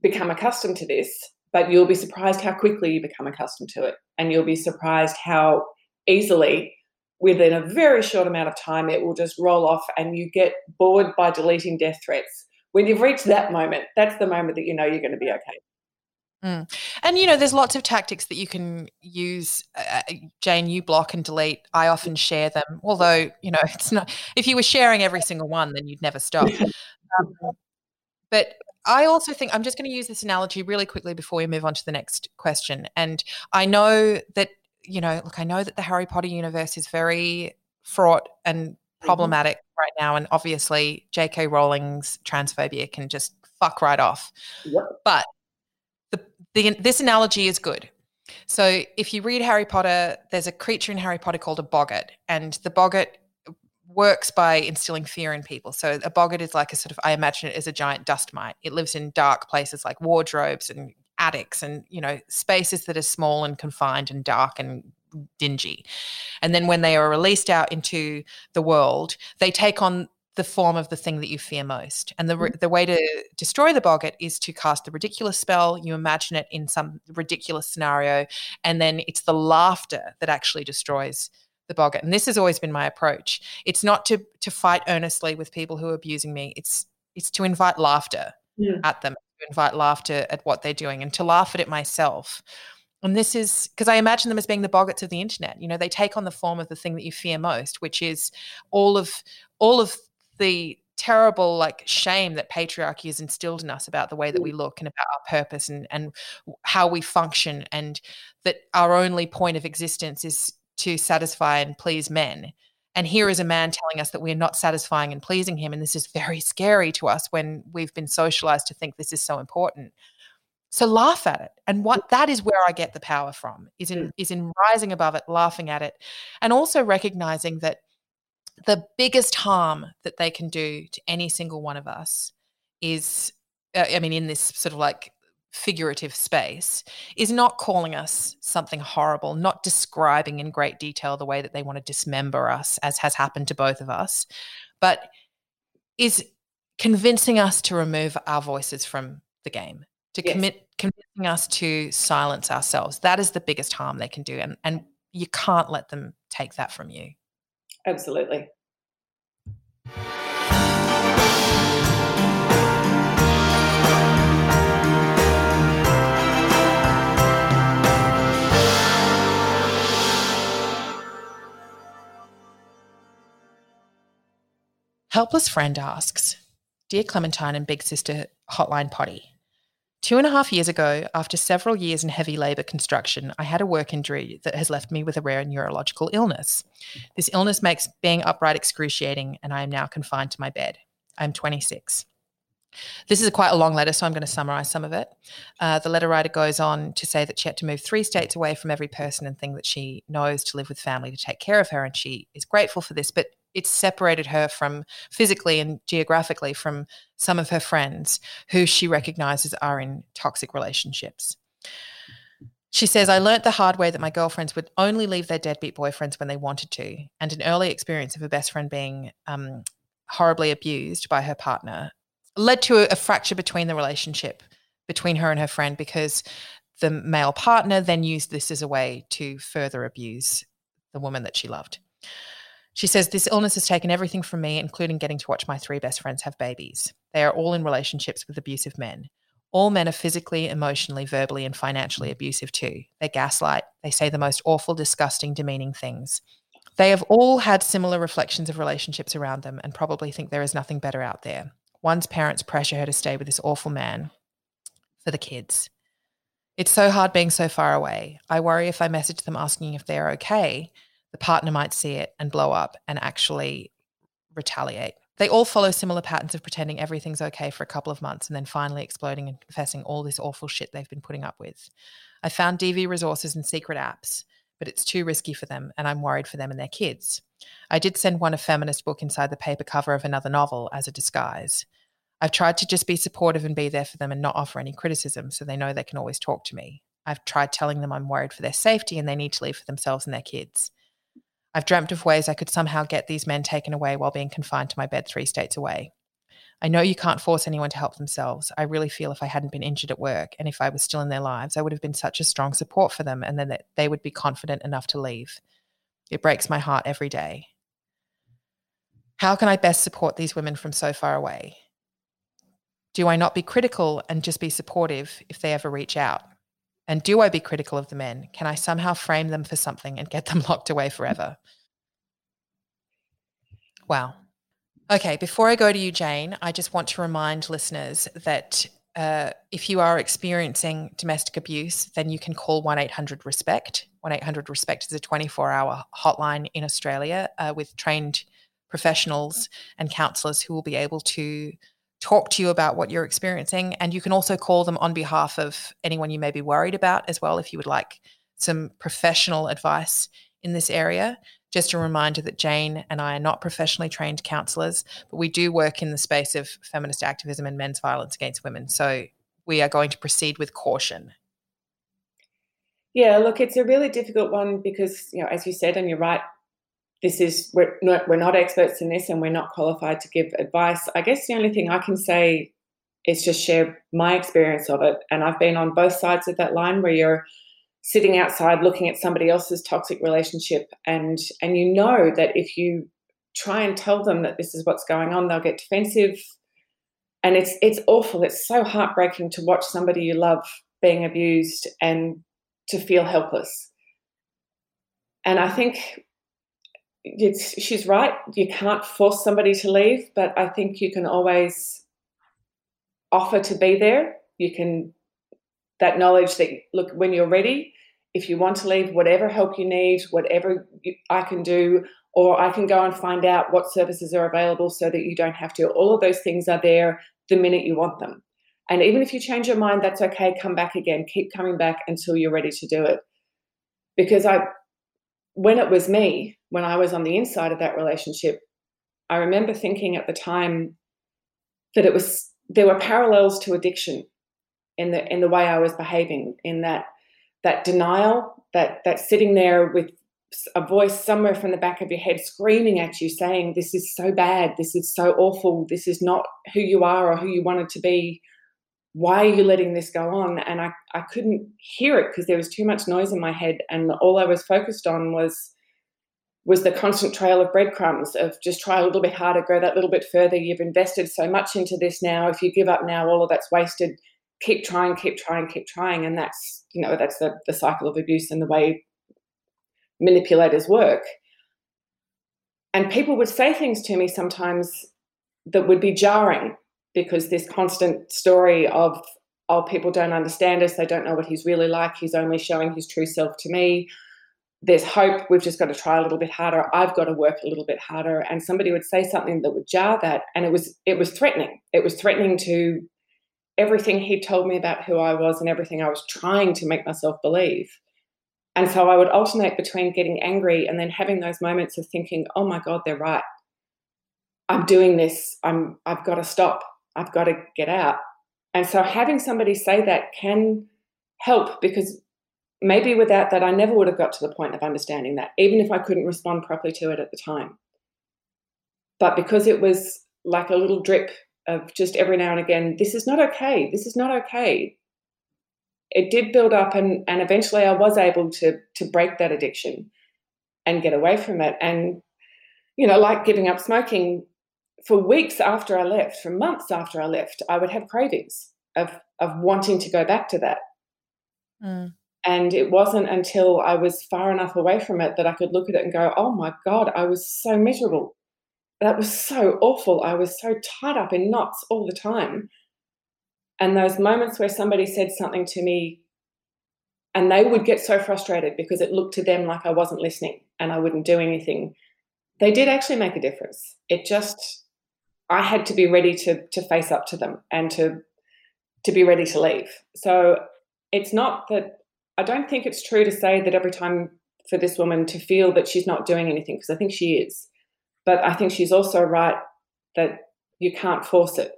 become accustomed to this, but you'll be surprised how quickly you become accustomed to it, and you'll be surprised how easily within a very short amount of time it will just roll off and you get bored by deleting death threats. When you've reached that moment, that's the moment that you know you're going to be okay. Mm. And, you know, there's lots of tactics that you can use. Jane, you block and delete. I often share them, although, you know, it's not, if you were sharing every single one, then you'd never stop. But I also think I'm just going to use this analogy really quickly before we move on to the next question. And I know that, you know, look, I know that the Harry Potter universe is very fraught and problematic right now, and obviously J.K. Rowling's transphobia can just fuck right off. Yep. But this analogy is good. So if you read Harry Potter, there's a creature in Harry Potter called a boggart, and the boggart works by instilling fear in people. So a boggart is like a sort of, I imagine it as a giant dust mite. It lives in dark places like wardrobes and attics and, you know, spaces that are small and confined and dark and dingy. And then when they are released out into the world, they take on the form of the thing that you fear most. And the way to destroy the boggart is to cast the ridiculous spell. You imagine it in some ridiculous scenario, and then it's the laughter that actually destroys the boggart. And this has always been my approach. It's not to fight earnestly with people who are abusing me. It's to invite laughter at them, to invite laughter at what they're doing, and to laugh at it myself. And this is because I imagine them as being the boggarts of the internet. You know, they take on the form of the thing that you fear most, which is all of the terrible, like, shame that patriarchy has instilled in us about the way that we look and about our purpose and how we function, and that our only point of existence is to satisfy and please men. And here is a man telling us that we're not satisfying and pleasing him, and this is very scary to us when we've been socialized to think this is so important. So laugh at it. And that is where I get the power from, is in rising above it, laughing at it, and also recognizing that the biggest harm that they can do to any single one of us is, in this sort of like figurative space, is not calling us something horrible, not describing in great detail the way that they want to dismember us, as has happened to both of us, but is convincing us to remove our voices from the game. Convincing us to silence ourselves. That is the biggest harm they can do, and you can't let them take that from you. Absolutely. Helpless friend asks, Dear Clementine and Big Sister Hotline Potty, 2.5 years ago, after several years in heavy labour construction, I had a work injury that has left me with a rare neurological illness. This illness makes being upright excruciating, and I am now confined to my bed. I'm 26. This is quite a long letter, so I'm going to summarise some of it. The letter writer goes on to say that she had to move 3 states away from every person and thing that she knows to live with family to take care of her, and she is grateful for this, but it's separated her from physically and geographically from some of her friends who she recognises are in toxic relationships. She says, I learnt the hard way that my girlfriends would only leave their deadbeat boyfriends when they wanted to, and an early experience of her best friend being horribly abused by her partner led to a fracture between the relationship between her and her friend, because the male partner then used this as a way to further abuse the woman that she loved. She says, this illness has taken everything from me, including getting to watch my 3 best friends have babies. They are all in relationships with abusive men. All men are physically, emotionally, verbally, and financially abusive too. They gaslight. They say the most awful, disgusting, demeaning things. They have all had similar reflections of relationships around them and probably think there is nothing better out there. One's parents pressure her to stay with this awful man for the kids. It's so hard being so far away. I worry if I message them asking if they're okay, the partner might see it and blow up and actually retaliate. They all follow similar patterns of pretending everything's okay for a couple of months and then finally exploding and confessing all this awful shit they've been putting up with. I found DV resources and secret apps, but it's too risky for them and I'm worried for them and their kids. I did send one a feminist book inside the paper cover of another novel as a disguise. I've tried to just be supportive and be there for them and not offer any criticism so they know they can always talk to me. I've tried telling them I'm worried for their safety and they need to leave for themselves and their kids. I've dreamt of ways I could somehow get these men taken away while being confined to my bed 3 states away. I know you can't force anyone to help themselves. I really feel if I hadn't been injured at work and if I was still in their lives, I would have been such a strong support for them and then that they would be confident enough to leave. It breaks my heart every day. How can I best support these women from so far away? Do I not be critical and just be supportive if they ever reach out? And do I be critical of the men? Can I somehow frame them for something and get them locked away forever? Wow. Okay, before I go to you, Jane, I just want to remind listeners that if you are experiencing domestic abuse, then you can call 1-800-RESPECT. 1-800-RESPECT is a 24-hour hotline in Australia with trained professionals and counsellors who will be able to talk to you about what you're experiencing. And you can also call them on behalf of anyone you may be worried about as well if you would like some professional advice in this area. Just a reminder that Jane and I are not professionally trained counsellors, but we do work in the space of feminist activism and men's violence against women. So we are going to proceed with caution. Yeah, look, it's a really difficult one because, you know, as you said, and you're right, we're not experts in this and we're not qualified to give advice. I guess the only thing I can say is just share my experience of it. And I've been on both sides of that line where you're sitting outside looking at somebody else's toxic relationship and you know that if you try and tell them that this is what's going on, they'll get defensive. And it's awful. It's so heartbreaking to watch somebody you love being abused and to feel helpless. And I think she's right. You can't force somebody to leave, but I think you can always offer to be there. You can, that knowledge that, look, when you're ready, if you want to leave, whatever help you need, whatever I can do, or I can go and find out what services are available so that you don't have to. All of those things are there the minute you want them. And even if you change your mind, that's okay. Come back again. Keep coming back until you're ready to do it. Because when it was me, when I was on the inside of that relationship, I remember thinking at the time that there were parallels to addiction in the way I was behaving, in that denial, that sitting there with a voice somewhere from the back of your head screaming at you saying, this is so bad, this is so awful, this is not who you are or who you wanted to be. Why are you letting this go on? And I couldn't hear it because there was too much noise in my head, and all I was focused on was the constant trail of breadcrumbs of just try a little bit harder, go that little bit further. You've invested so much into this now. If you give up now, all of that's wasted. Keep trying, keep trying, keep trying. And that's, you know, that's the cycle of abuse and the way manipulators work. And people would say things to me sometimes that would be jarring, because this constant story of, oh, people don't understand us, they don't know what he's really like, he's only showing his true self to me, there's hope, we've just got to try a little bit harder, I've got to work a little bit harder. And somebody would say something that would jar that, and it was threatening. It was threatening to everything he told me about who I was and everything I was trying to make myself believe. And so I would alternate between getting angry and then having those moments of thinking, oh my God, they're right, I'm doing this, I've got to stop, I've got to get out. And so having somebody say that can help, because maybe without that I never would have got to the point of understanding that, even if I couldn't respond properly to it at the time. But because it was like a little drip of just every now and again, this is not okay, it did build up, and eventually I was able to break that addiction and get away from it. And, you know, like giving up smoking, for weeks after I left, for months after I left, I would have cravings of wanting to go back to that. Mm. And it wasn't until I was far enough away from it that I could look at it and go, oh my God, I was so miserable. That was so awful. I was so tied up in knots all the time. And those moments where somebody said something to me and they would get so frustrated because it looked to them like I wasn't listening and I wouldn't do anything, they did actually make a difference. It just, I had to be ready to face up to them and to be ready to leave. So it's not that, I don't think it's true to say that every time for this woman to feel that she's not doing anything, because I think she is. But I think she's also right that you can't force it.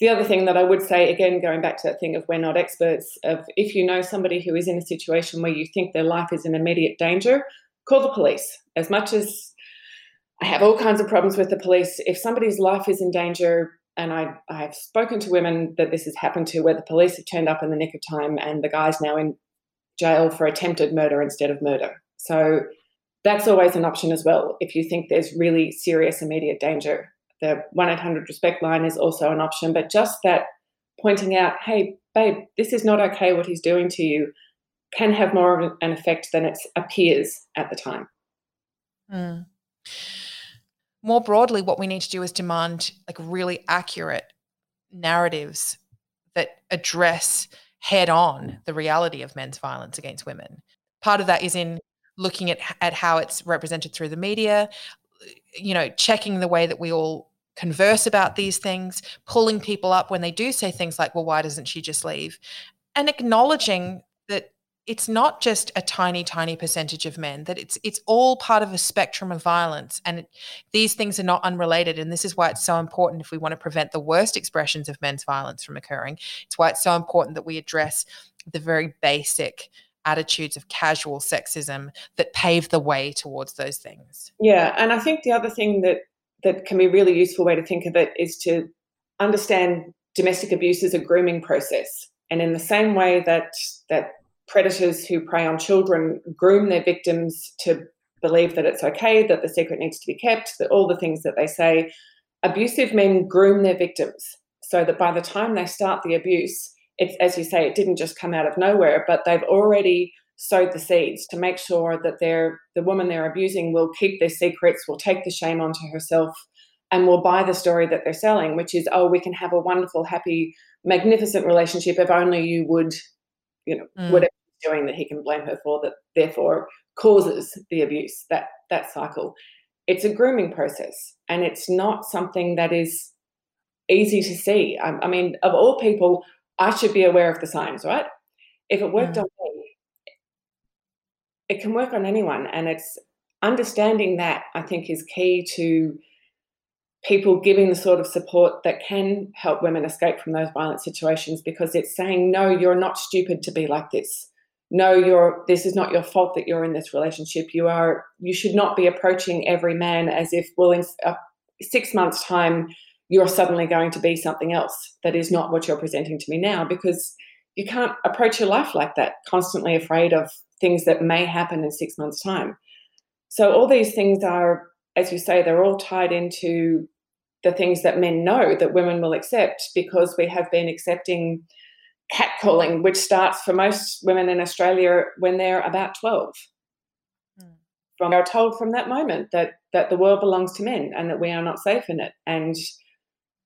The other thing that I would say, again, going back to that thing of we're not experts, of if you know somebody who is in a situation where you think their life is in immediate danger, call the police. As much as I have all kinds of problems with the police, if somebody's life is in danger, and I have spoken to women that this has happened to, where the police have turned up in the nick of time and the guy's now in jail for attempted murder instead of murder. So that's always an option as well. If you think there's really serious immediate danger, the 1-800-RESPECT line is also an option. But just that pointing out, hey, babe, this is not okay what he's doing to you, can have more of an effect than it appears at the time. Mm. More broadly, what we need to do is demand like really accurate narratives that address head on the reality of men's violence against women. Part of that is in looking at how it's represented through the media, you know, checking the way that we all converse about these things, pulling people up when they do say things like, well, why doesn't she just leave? And acknowledging that it's not just a tiny, tiny percentage of men, that it's all part of a spectrum of violence, and these things are not unrelated. And this is why it's so important, if we want to prevent the worst expressions of men's violence from occurring, it's why it's so important that we address the very basic attitudes of casual sexism that pave the way towards those things. Yeah, and I think the other thing that can be a really useful way to think of it is to understand domestic abuse as a grooming process. And in the same way that predators who prey on children groom their victims to believe that it's okay, that the secret needs to be kept, that all the things that they say, abusive men groom their victims so that by the time they start the abuse, it's, as you say, it didn't just come out of nowhere, but they've already sowed the seeds to make sure that the woman they're abusing will keep their secrets, will take the shame onto herself, and will buy the story that they're selling, which is, oh, we can have a wonderful, happy, magnificent relationship if only you would, you know, whatever he's doing that he can blame her for, that therefore causes the abuse, that cycle. It's a grooming process, and it's not something that is easy to see. I mean, of all people, I should be aware of the signs, right? If it worked on me, it can work on anyone. And it's understanding that, I think, is key to people giving the sort of support that can help women escape from those violent situations, because it's saying, no, you're not stupid to be like this. No, this is not your fault that you're in this relationship. You should not be approaching every man as if, well, in 6 months' time, you're suddenly going to be something else that is not what you're presenting to me now, because you can't approach your life like that, constantly afraid of things that may happen in 6 months' time. So all these things are, as you say, they're all tied into the things that men know that women will accept, because we have been accepting catcalling, which starts for most women in Australia when they're about 12. from are told from that moment that the world belongs to men and that we are not safe in it. And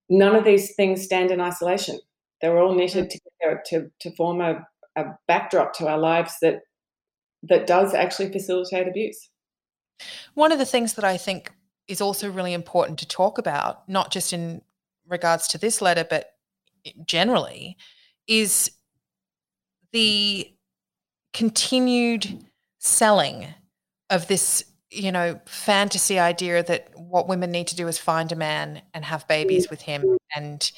none of these things stand in isolation. They're all knitted together to form a backdrop to our lives that does actually facilitate abuse. One of the things that I think is also really important to talk about, not just in regards to this letter, but generally, is the continued selling of this, you know, fantasy idea that what women need to do is find a man and have babies with him, and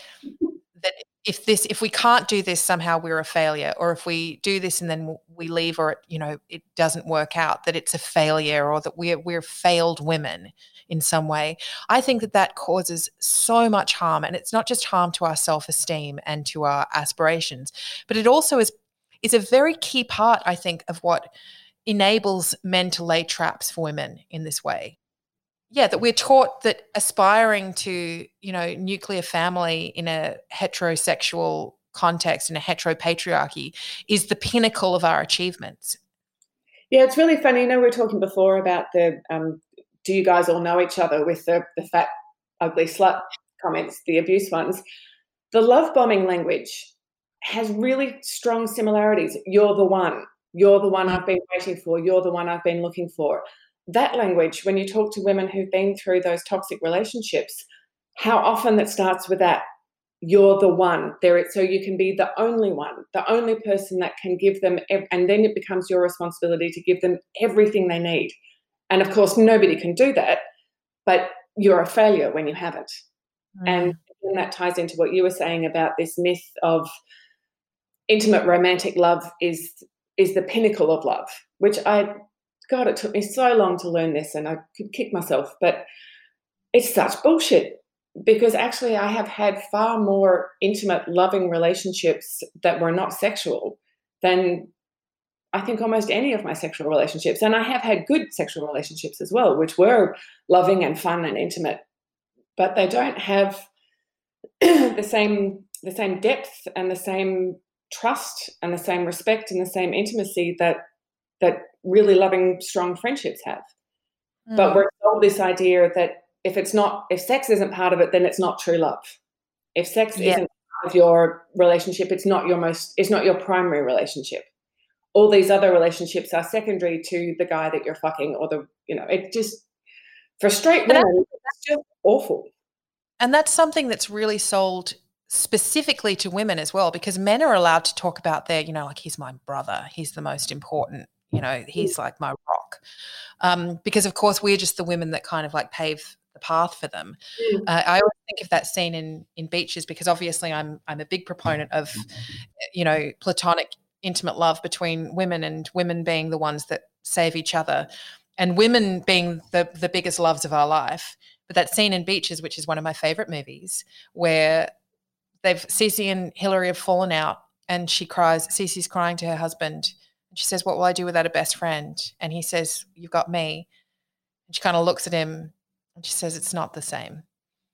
that if we can't do this, somehow we're a failure, or if we do this and then we leave, or it doesn't work out, that it's a failure, or that we're failed women in some way. I think that causes so much harm, and it's not just harm to our self-esteem and to our aspirations, but it also is a very key part, I think, of what enables men to lay traps for women in this way. Yeah, that we're taught that aspiring to, nuclear family in a heterosexual context, in a heteropatriarchy, is the pinnacle of our achievements. Yeah, it's really funny. We were talking before about the do you guys all know each other with the fat, ugly slut comments, the abuse ones. The love bombing language has really strong similarities. You're the one. You're the one I've been waiting for. You're the one I've been looking for. That language, when you talk to women who've been through those toxic relationships, how often that starts with that, you're the one. So you can be the only one, the only person that can give them, and then it becomes your responsibility to give them everything they need. And, of course, nobody can do that, but you're a failure when you haven't. Mm. And that ties into what you were saying about this myth of intimate romantic love is the pinnacle of love, which it took me so long to learn this, and I could kick myself, but it's such bullshit, because actually I have had far more intimate, loving relationships that were not sexual than I think almost any of my sexual relationships. And I have had good sexual relationships as well, which were loving and fun and intimate, but they don't have the same depth and the same trust and the same respect and the same intimacy that really loving, strong friendships have. Mm. But we're told this idea that if sex isn't part of it, then it's not true love. If sex isn't part of your relationship, it's not your primary relationship. All these other relationships are secondary to the guy that you're fucking, or it just, for straight women, that's just awful. And that's something that's really sold specifically to women as well, because men are allowed to talk about their, he's my brother, he's the most important, he's like my rock. Because, of course, we're just the women that kind of like pave the path for them. I always think of that scene in Beaches, because obviously I'm a big proponent of, platonic intimate love between women, and women being the ones that save each other, and women being the biggest loves of our life. But that scene in Beaches, which is one of my favourite movies, where Cece and Hillary have fallen out, and Cece's crying to her husband, and she says, what will I do without a best friend? And he says, you've got me. And she kind of looks at him and she says, it's not the same.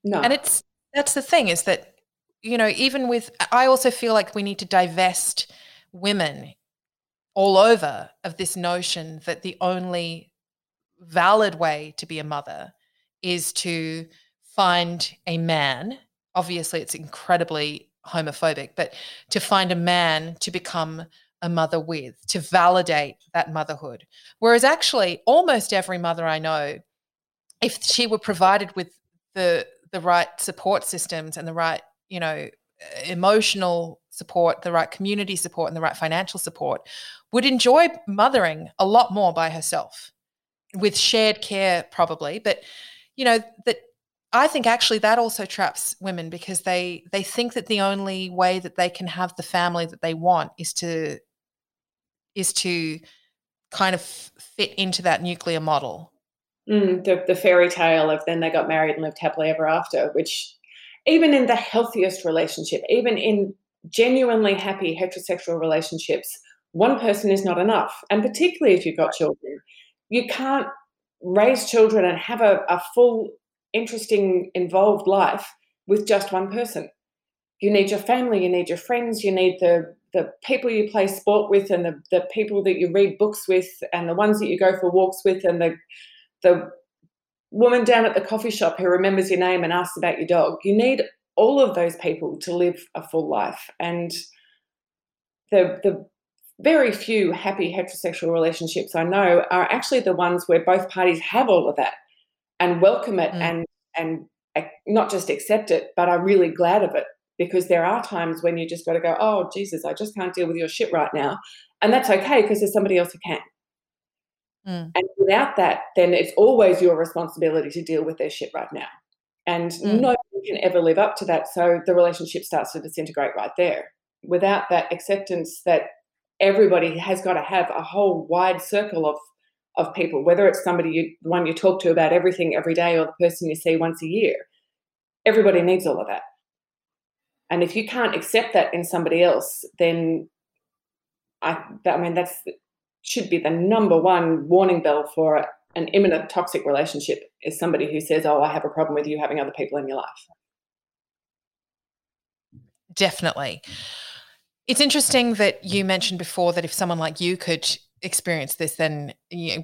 No. And that's the thing, is that, even with, I also feel like we need to divest women all over of this notion that the only valid way to be a mother is to find a man. Obviously, it's incredibly homophobic, but to find a man to become a mother with, to validate that motherhood. Whereas actually almost every mother I know, if she were provided with the right support systems and the right, emotional support, the right community support, and the right financial support, would enjoy mothering a lot more by herself, with shared care probably. But, that I think actually that also traps women, because they think that the only way that they can have the family that they want is to kind of fit into that nuclear model. The fairy tale of then they got married and lived happily ever after, which even in the healthiest relationship, even in genuinely happy heterosexual relationships, one person is not enough. And particularly if you've got children, you can't raise children and have a full, interesting, involved life with just one person. You need your family, you need your friends, you need the the people you play sport with and the people that you read books with and the ones that you go for walks with and the woman down at the coffee shop who remembers your name and asks about your dog. You need all of those people to live a full life. And the very few happy heterosexual relationships I know are actually the ones where both parties have all of that and welcome it and not just accept it, but are really glad of it, because there are times when you just got to go, oh, Jesus, I just can't deal with your shit right now. And that's okay, because there's somebody else who can. And without that, then it's always your responsibility to deal with their shit right now. And nobody can ever live up to that, so the relationship starts to disintegrate right there. Without that acceptance that everybody has got to have a whole wide circle of people, whether it's somebody, the one you talk to about everything every day or the person you see once a year, everybody needs all of that. And if you can't accept that in somebody else, then that should be the number one warning bell for an imminent toxic relationship, is somebody who says, oh, I have a problem with you having other people in your life. Definitely. It's interesting that you mentioned before that if someone like you could experience this, then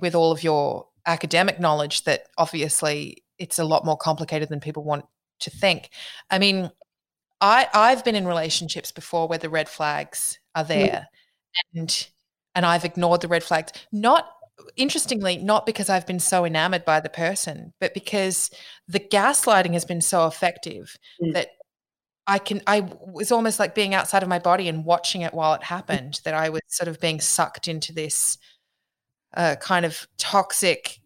with all of your academic knowledge, that obviously it's a lot more complicated than people want to think. I mean, I've been in relationships before where the red flags are there, and I've ignored the red flags. Not because I've been so enamored by the person, but because the gaslighting has been so effective that I was almost like being outside of my body and watching it while it happened, that I was sort of being sucked into this kind of toxic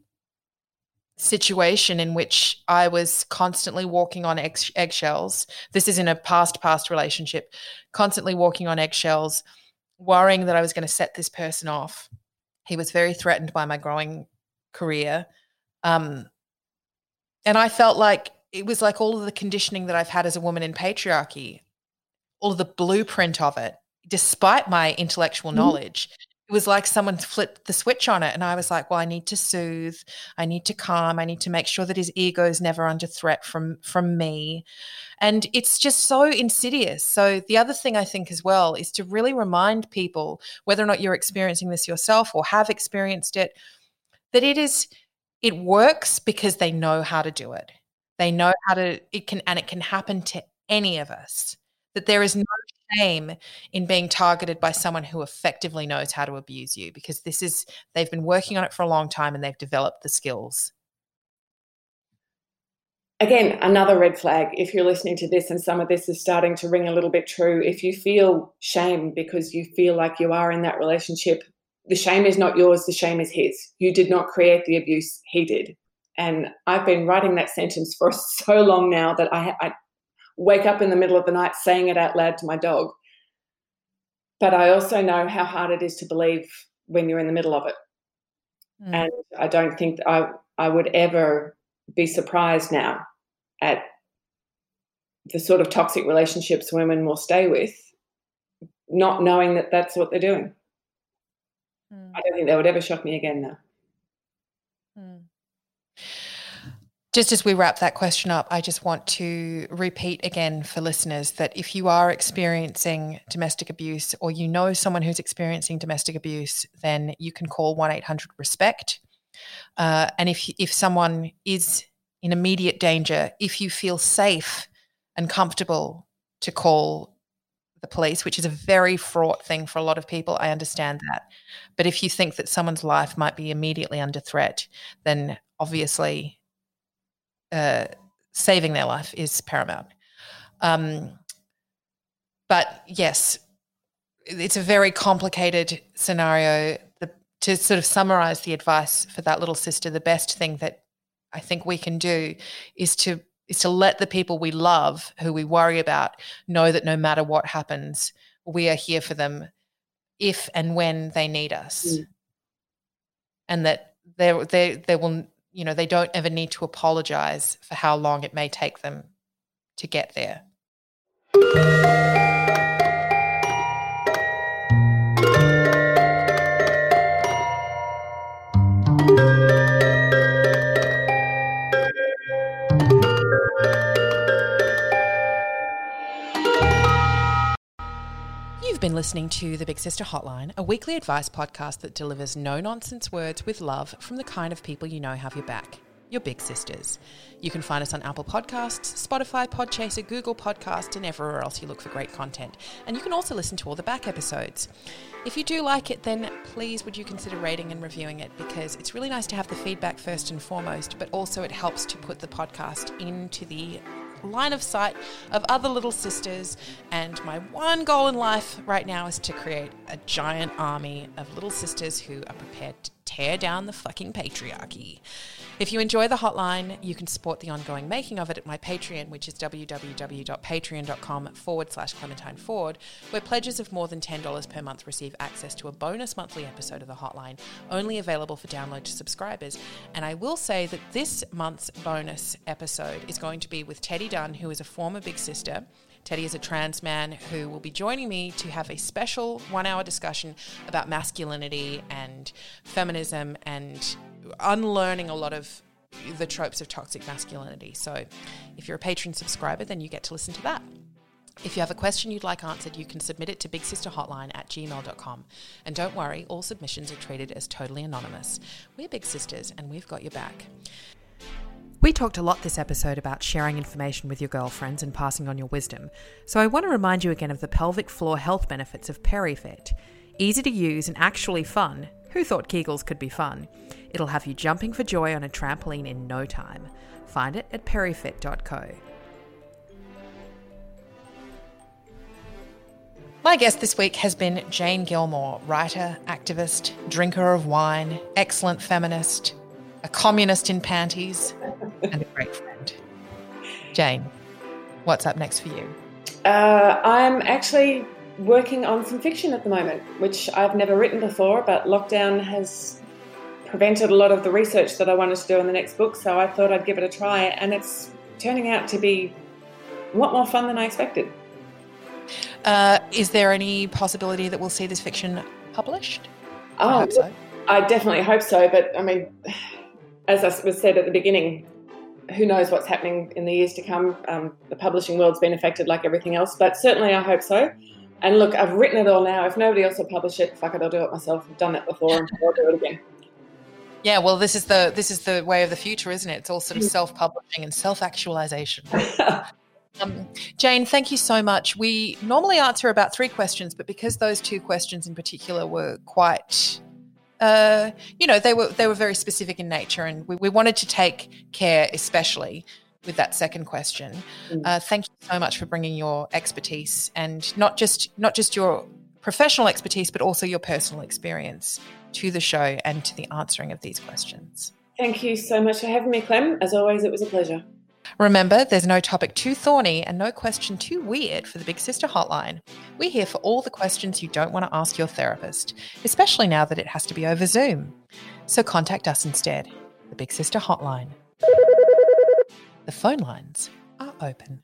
situation in which I was constantly walking on eggshells. This is in a past relationship, constantly walking on eggshells, worrying that I was going to set this person off. He was very threatened by my growing career. And I felt like it was like all of the conditioning that I've had as a woman in patriarchy, all of the blueprint of it, despite my intellectual knowledge, it was like someone flipped the switch on it. And I was like, well, I need to soothe, I need to calm, I need to make sure that his ego is never under threat from me. And it's just so insidious. So the other thing I think as well is to really remind people, whether or not you're experiencing this yourself or have experienced it, that it works because they know how to do it. They know how to, it can happen to any of us, that there is no shame in being targeted by someone who effectively knows how to abuse you, because they've been working on it for a long time and they've developed the skills. Again, another red flag, if you're listening to this and some of this is starting to ring a little bit true, if you feel shame because you feel like you are in that relationship, the shame is not yours, the shame is his. You did not create the abuse, he did. And I've been writing that sentence for so long now that I wake up in the middle of the night saying it out loud to my dog. But I also know how hard it is to believe when you're in the middle of it. And I don't think that I would ever be surprised now at the sort of toxic relationships women will stay with, not knowing that that's what they're doing. I don't think that would ever shock me again now. Just as we wrap that question up, I just want to repeat again for listeners that if you are experiencing domestic abuse, or you know someone who's experiencing domestic abuse, then you can call 1-800-RESPECT. And if someone is in immediate danger, if you feel safe and comfortable to call the police, which is a very fraught thing for a lot of people, I understand that. But if you think that someone's life might be immediately under threat, then obviously saving their life is paramount. But yes, it's a very complicated scenario. To sort of summarize the advice for that little sister, the best thing that I think we can do is to let the people we love, who we worry about, know that no matter what happens, we are here for them if and when they need us, and that they will. You know, they don't ever need to apologize for how long it may take them to get there. You've been listening to The Big Sister Hotline, a weekly advice podcast that delivers no-nonsense words with love from the kind of people you know have your back, your big sisters. You can find us on Apple Podcasts, Spotify, Podchaser, Google Podcasts, and everywhere else you look for great content. And you can also listen to all the back episodes. If you do like it, then please would you consider rating and reviewing it, because it's really nice to have the feedback first and foremost, but also it helps to put the podcast into the line of sight of other little sisters. And my one goal in life right now is to create a giant army of little sisters who are prepared to tear down the fucking patriarchy. If you enjoy the hotline, you can support the ongoing making of it at my Patreon, which is www.patreon.com/ClementineFord, where pledges of more than $10 per month receive access to a bonus monthly episode of the hotline, only available for download to subscribers. And I will say that this month's bonus episode is going to be with Teddy Dunn, who is a former big sister. Teddy is a trans man who will be joining me to have a special 1 hour discussion about masculinity and feminism and unlearning a lot of the tropes of toxic masculinity. So if you're a Patreon subscriber, then you get to listen to that. If you have a question you'd like answered, you can submit it to bigsisterhotline@gmail.com. And don't worry, all submissions are treated as totally anonymous. We're big sisters and we've got your back. We talked a lot this episode about sharing information with your girlfriends and passing on your wisdom, so I want to remind you again of the pelvic floor health benefits of Perifit. Easy to use and actually fun. Who thought Kegels could be fun? It'll have you jumping for joy on a trampoline in no time. Find it at perifit.co. My guest this week has been Jane Gilmore, writer, activist, drinker of wine, excellent feminist, a communist in panties, and a great friend. Jane, what's up next for you? I'm actually working on some fiction at the moment, which I've never written before, but lockdown has prevented a lot of the research that I wanted to do in the next book, so I thought I'd give it a try, and it's turning out to be a lot more fun than I expected. Is there any possibility that we'll see this fiction published? Oh, I hope so. I definitely hope so, but I mean, as I was said at the beginning, who knows what's happening in the years to come. The publishing world's been affected like everything else, but certainly I hope so. And look, I've written it all now. If nobody else will publish it, fuck it, I'll do it myself. I've done that before and I'll do it again. Yeah, well, this is the way of the future, isn't it? It's all sort of self-publishing and self-actualization. Jane, thank you so much. We normally answer about three questions, but because those two questions in particular were quite, they were very specific in nature, and we wanted to take care, especially with that second question. Thank you so much for bringing your expertise, and not just your professional expertise, but also your personal experience to the show and to the answering of these questions. Thank you so much for having me, Clem. As always, it was a pleasure. Remember, there's no topic too thorny and no question too weird for the Big Sister Hotline. We're here for all the questions you don't want to ask your therapist, especially now that it has to be over Zoom. So contact us instead, the Big Sister Hotline. The phone lines are open.